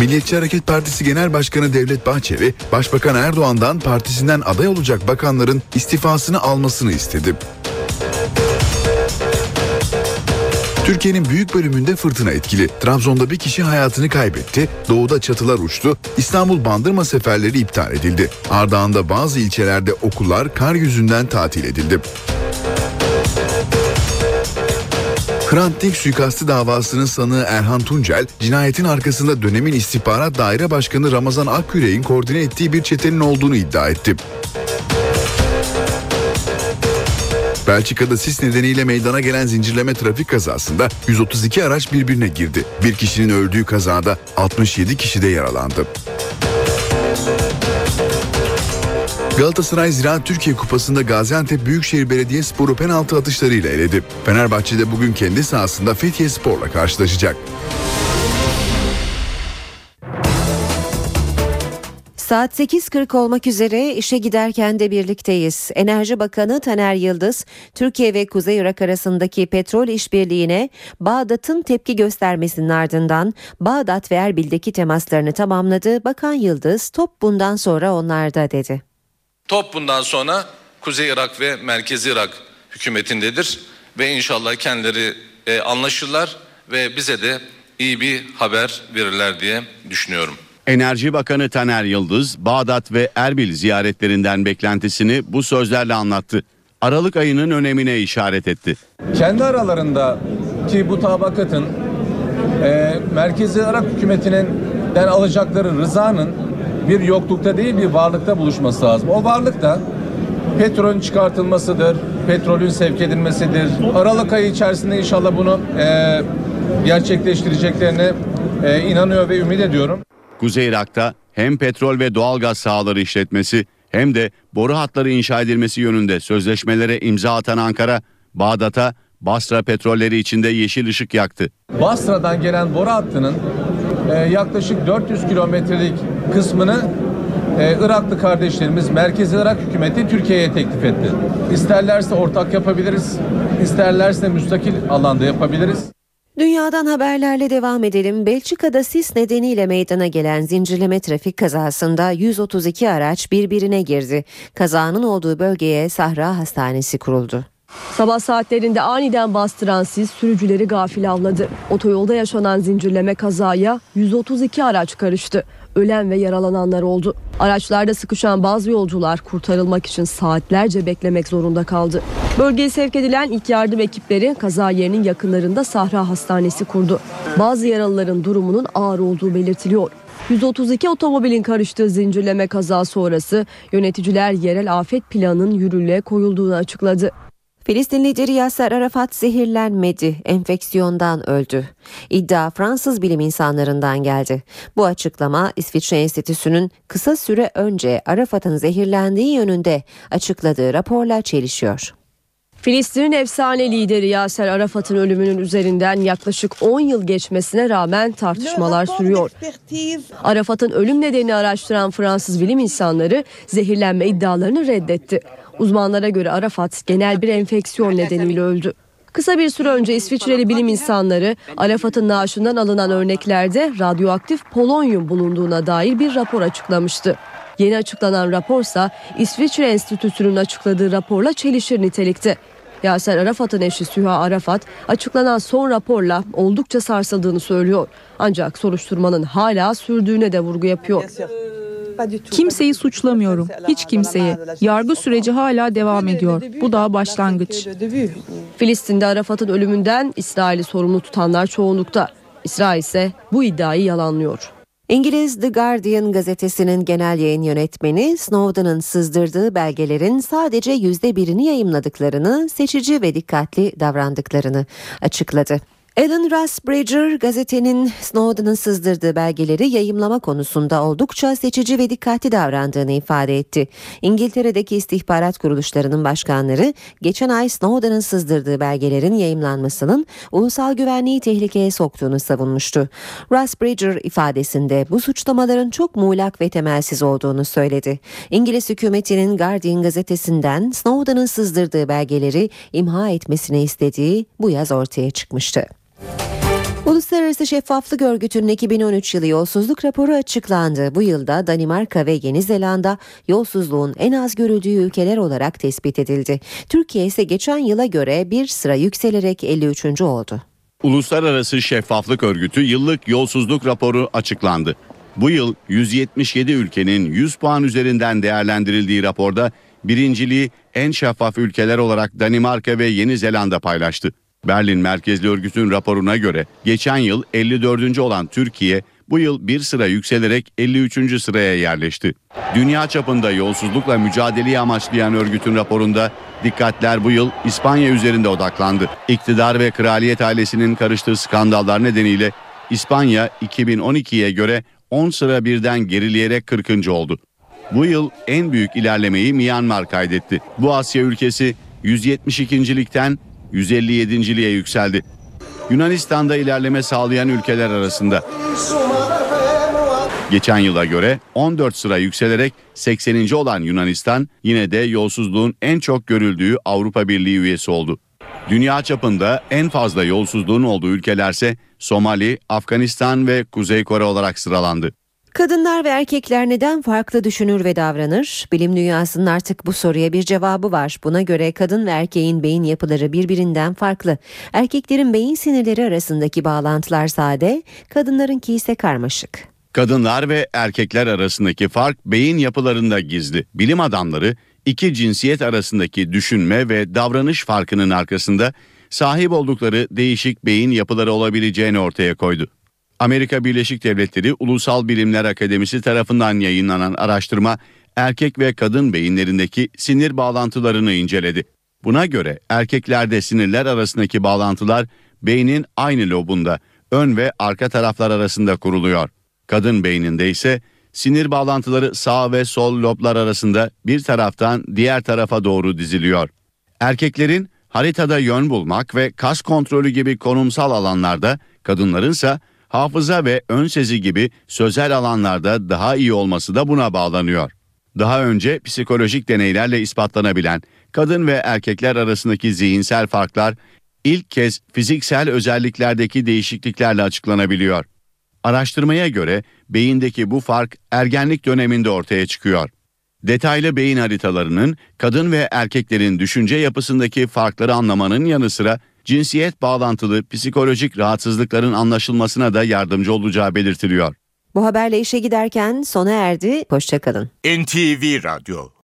Milliyetçi Hareket Partisi Genel Başkanı Devlet Bahçeli, Başbakan Erdoğan'dan partisinden aday olacak bakanların istifasını almasını istedi. Türkiye'nin büyük bölümünde fırtına etkili. Trabzon'da bir kişi hayatını kaybetti, doğuda çatılar uçtu, İstanbul Bandırma seferleri iptal edildi. Ardahan'da bazı ilçelerde okullar kar yüzünden tatil edildi. Hrant Dink suikastı davasının sanığı Erhan Tuncel, cinayetin arkasında dönemin istihbarat daire başkanı Ramazan Akyürek'in koordine ettiği bir çetenin olduğunu iddia etti. Belçika'da sis nedeniyle meydana gelen zincirleme trafik kazasında yüz otuz iki araç birbirine girdi. Bir kişinin öldüğü kazada altmış yedi kişi de yaralandı. Galatasaray Ziraat Türkiye Kupası'nda Gaziantep Büyükşehir Belediyespor'u penaltı atışlarıyla eledi. Fenerbahçe de bugün kendi sahasında Fethiyespor'la karşılaşacak. Saat sekiz kırk olmak üzere, işe giderken de birlikteyiz. Enerji Bakanı Taner Yıldız, Türkiye ve Kuzey Irak arasındaki petrol işbirliğine Bağdat'ın tepki göstermesinin ardından Bağdat ve Erbil'deki temaslarını tamamladı. Bakan Yıldız, top bundan sonra onlarda dedi. Top bundan sonra Kuzey Irak ve Merkezi Irak hükümetindedir ve inşallah kendileri e, anlaşırlar ve bize de iyi bir haber verirler diye düşünüyorum. Enerji Bakanı Taner Yıldız, Bağdat ve Erbil ziyaretlerinden beklentisini bu sözlerle anlattı. Aralık ayının önemine işaret etti. Kendi aralarındaki bu tabakatın e, Merkezi Irak hükümetinden alacakları rızanın bir yoklukta değil, bir varlıkta buluşması lazım. O varlık da petrolün çıkartılmasıdır, petrolün sevk edilmesidir. Aralık ayı içerisinde inşallah bunu e, gerçekleştireceklerine e, inanıyor ve ümit ediyorum. Kuzey Irak'ta hem petrol ve doğalgaz sahaları işletmesi hem de boru hatları inşa edilmesi yönünde sözleşmelere imza atan Ankara, Bağdat'a Basra petrolleri içinde yeşil ışık yaktı. Basra'dan gelen boru hattının e, yaklaşık dört yüz kilometrelik kısmını e, Iraklı kardeşlerimiz, Merkezi Irak hükümeti Türkiye'ye teklif etti. İsterlerse ortak yapabiliriz, isterlerse müstakil alanda yapabiliriz. Dünyadan haberlerle devam edelim. Belçika'da sis nedeniyle meydana gelen zincirleme trafik kazasında yüz otuz iki araç birbirine girdi. Kazanın olduğu bölgeye Sahra Hastanesi kuruldu. Sabah saatlerinde aniden bastıran sis sürücüleri gafil avladı. Otoyolda yaşanan zincirleme kazaya yüz otuz iki araç karıştı. ölen ve yaralananlar oldu. Araçlarda sıkışan bazı yolcular kurtarılmak için saatlerce beklemek zorunda kaldı. Bölgeye sevk edilen ilk yardım ekipleri kaza yerinin yakınlarında Sahra Hastanesi kurdu. Bazı yaralıların durumunun ağır olduğu belirtiliyor. yüz otuz iki otomobilin karıştığı zincirleme kaza sonrası yöneticiler yerel afet planının yürürlüğe koyulduğunu açıkladı. Filistin lideri Yasser Arafat zehirlenmedi, enfeksiyondan öldü. İddia Fransız bilim insanlarından geldi. Bu açıklama İsviçre Enstitüsü'nün kısa süre önce Arafat'ın zehirlendiği yönünde açıkladığı raporla çelişiyor. Filistin'in efsane lideri Yasser Arafat'ın ölümünün üzerinden yaklaşık on yıl geçmesine rağmen tartışmalar sürüyor. Arafat'ın ölüm nedenini araştıran Fransız bilim insanları zehirlenme iddialarını reddetti. Uzmanlara göre Arafat genel bir enfeksiyon nedeniyle öldü. Kısa bir süre önce İsviçreli bilim insanları Arafat'ın naaşından alınan örneklerde radyoaktif polonyum bulunduğuna dair bir rapor açıklamıştı. Yeni açıklanan raporsa İsviçre Enstitüsü'nün açıkladığı raporla çelişir nitelikte. Yasser Arafat'ın eşi Süha Arafat açıklanan son raporla oldukça sarsıldığını söylüyor. Ancak soruşturmanın hala sürdüğüne de vurgu yapıyor. Kimseyi suçlamıyorum, hiç kimseyi. Yargı süreci hala devam ediyor. Bu daha başlangıç. Filistin'de Arafat'ın ölümünden İsrail'i sorumlu tutanlar çoğunlukta. İsrail ise bu iddiayı yalanlıyor. İngiliz The Guardian gazetesinin genel yayın yönetmeni Snowden'ın sızdırdığı belgelerin sadece yüzde birini yayımladıklarını, seçici ve dikkatli davrandıklarını açıkladı. Alan Rusbridger gazetenin Snowden'ın sızdırdığı belgeleri yayımlama konusunda oldukça seçici ve dikkatli davrandığını ifade etti. İngiltere'deki istihbarat kuruluşlarının başkanları geçen ay Snowden'ın sızdırdığı belgelerin yayımlanmasının ulusal güvenliği tehlikeye soktuğunu savunmuştu. Rusbridger ifadesinde bu suçlamaların çok muğlak ve temelsiz olduğunu söyledi. İngiliz hükümetinin Guardian gazetesinden Snowden'ın sızdırdığı belgeleri imha etmesini istediği bu yaz ortaya çıkmıştı. Uluslararası Şeffaflık Örgütü'nün iki bin on üç yılı yolsuzluk raporu açıklandı. Bu yılda Danimarka ve Yeni Zelanda yolsuzluğun en az görüldüğü ülkeler olarak tespit edildi. Türkiye ise geçen yıla göre bir sıra yükselerek elli üçüncü oldu. Uluslararası Şeffaflık Örgütü yıllık yolsuzluk raporu açıklandı. Bu yıl yüz yetmiş yedi ülkenin yüz puan üzerinden değerlendirildiği raporda birinciliği en şeffaf ülkeler olarak Danimarka ve Yeni Zelanda paylaştı. Berlin merkezli örgütün raporuna göre geçen yıl elli dördüncü olan Türkiye bu yıl bir sıra yükselerek elli üçüncü sıraya yerleşti. Dünya çapında yolsuzlukla mücadeleyi amaçlayan örgütün raporunda dikkatler bu yıl İspanya üzerinde odaklandı. İktidar ve kraliyet ailesinin karıştığı skandallar nedeniyle İspanya iki bin on ikiye göre on sıra birden gerileyerek kırkıncı oldu. Bu yıl en büyük ilerlemeyi Myanmar kaydetti. Bu Asya ülkesi yüz yetmiş ikincilikten yüz elli yedinciliğe yükseldi. Yunanistan'da ilerleme sağlayan ülkeler arasında. Geçen yıla göre on dört sıra yükselerek sekseninci olan Yunanistan yine de yolsuzluğun en çok görüldüğü Avrupa Birliği üyesi oldu. Dünya çapında en fazla yolsuzluğun olduğu ülkelerse Somali, Afganistan ve Kuzey Kore olarak sıralandı. Kadınlar ve erkekler neden farklı düşünür ve davranır? Bilim dünyasının artık bu soruya bir cevabı var. Buna göre kadın ve erkeğin beyin yapıları birbirinden farklı. Erkeklerin beyin sinirleri arasındaki bağlantılar sade, kadınlarınki ise karmaşık. Kadınlar ve erkekler arasındaki fark beyin yapılarında gizli. Bilim adamları iki cinsiyet arasındaki düşünme ve davranış farkının arkasında sahip oldukları değişik beyin yapıları olabileceğini ortaya koydu. Amerika Birleşik Devletleri Ulusal Bilimler Akademisi tarafından yayınlanan araştırma erkek ve kadın beyinlerindeki sinir bağlantılarını inceledi. Buna göre erkeklerde sinirler arasındaki bağlantılar beynin aynı lobunda, ön ve arka taraflar arasında kuruluyor. Kadın beyninde ise sinir bağlantıları sağ ve sol loblar arasında bir taraftan diğer tarafa doğru diziliyor. Erkeklerin haritada yön bulmak ve kas kontrolü gibi konumsal alanlarda, kadınlarınsa hafıza ve ön sezi gibi sözel alanlarda daha iyi olması da buna bağlanıyor. Daha önce psikolojik deneylerle ispatlanabilen kadın ve erkekler arasındaki zihinsel farklar ilk kez fiziksel özelliklerdeki değişikliklerle açıklanabiliyor. Araştırmaya göre beyindeki bu fark ergenlik döneminde ortaya çıkıyor. Detaylı beyin haritalarının kadın ve erkeklerin düşünce yapısındaki farkları anlamanın yanı sıra cinsiyet bağlantılı psikolojik rahatsızlıkların anlaşılmasına da yardımcı olacağı belirtiliyor. Bu haberle işe giderken sona erdi. Hoşça kalın. N T V Radyo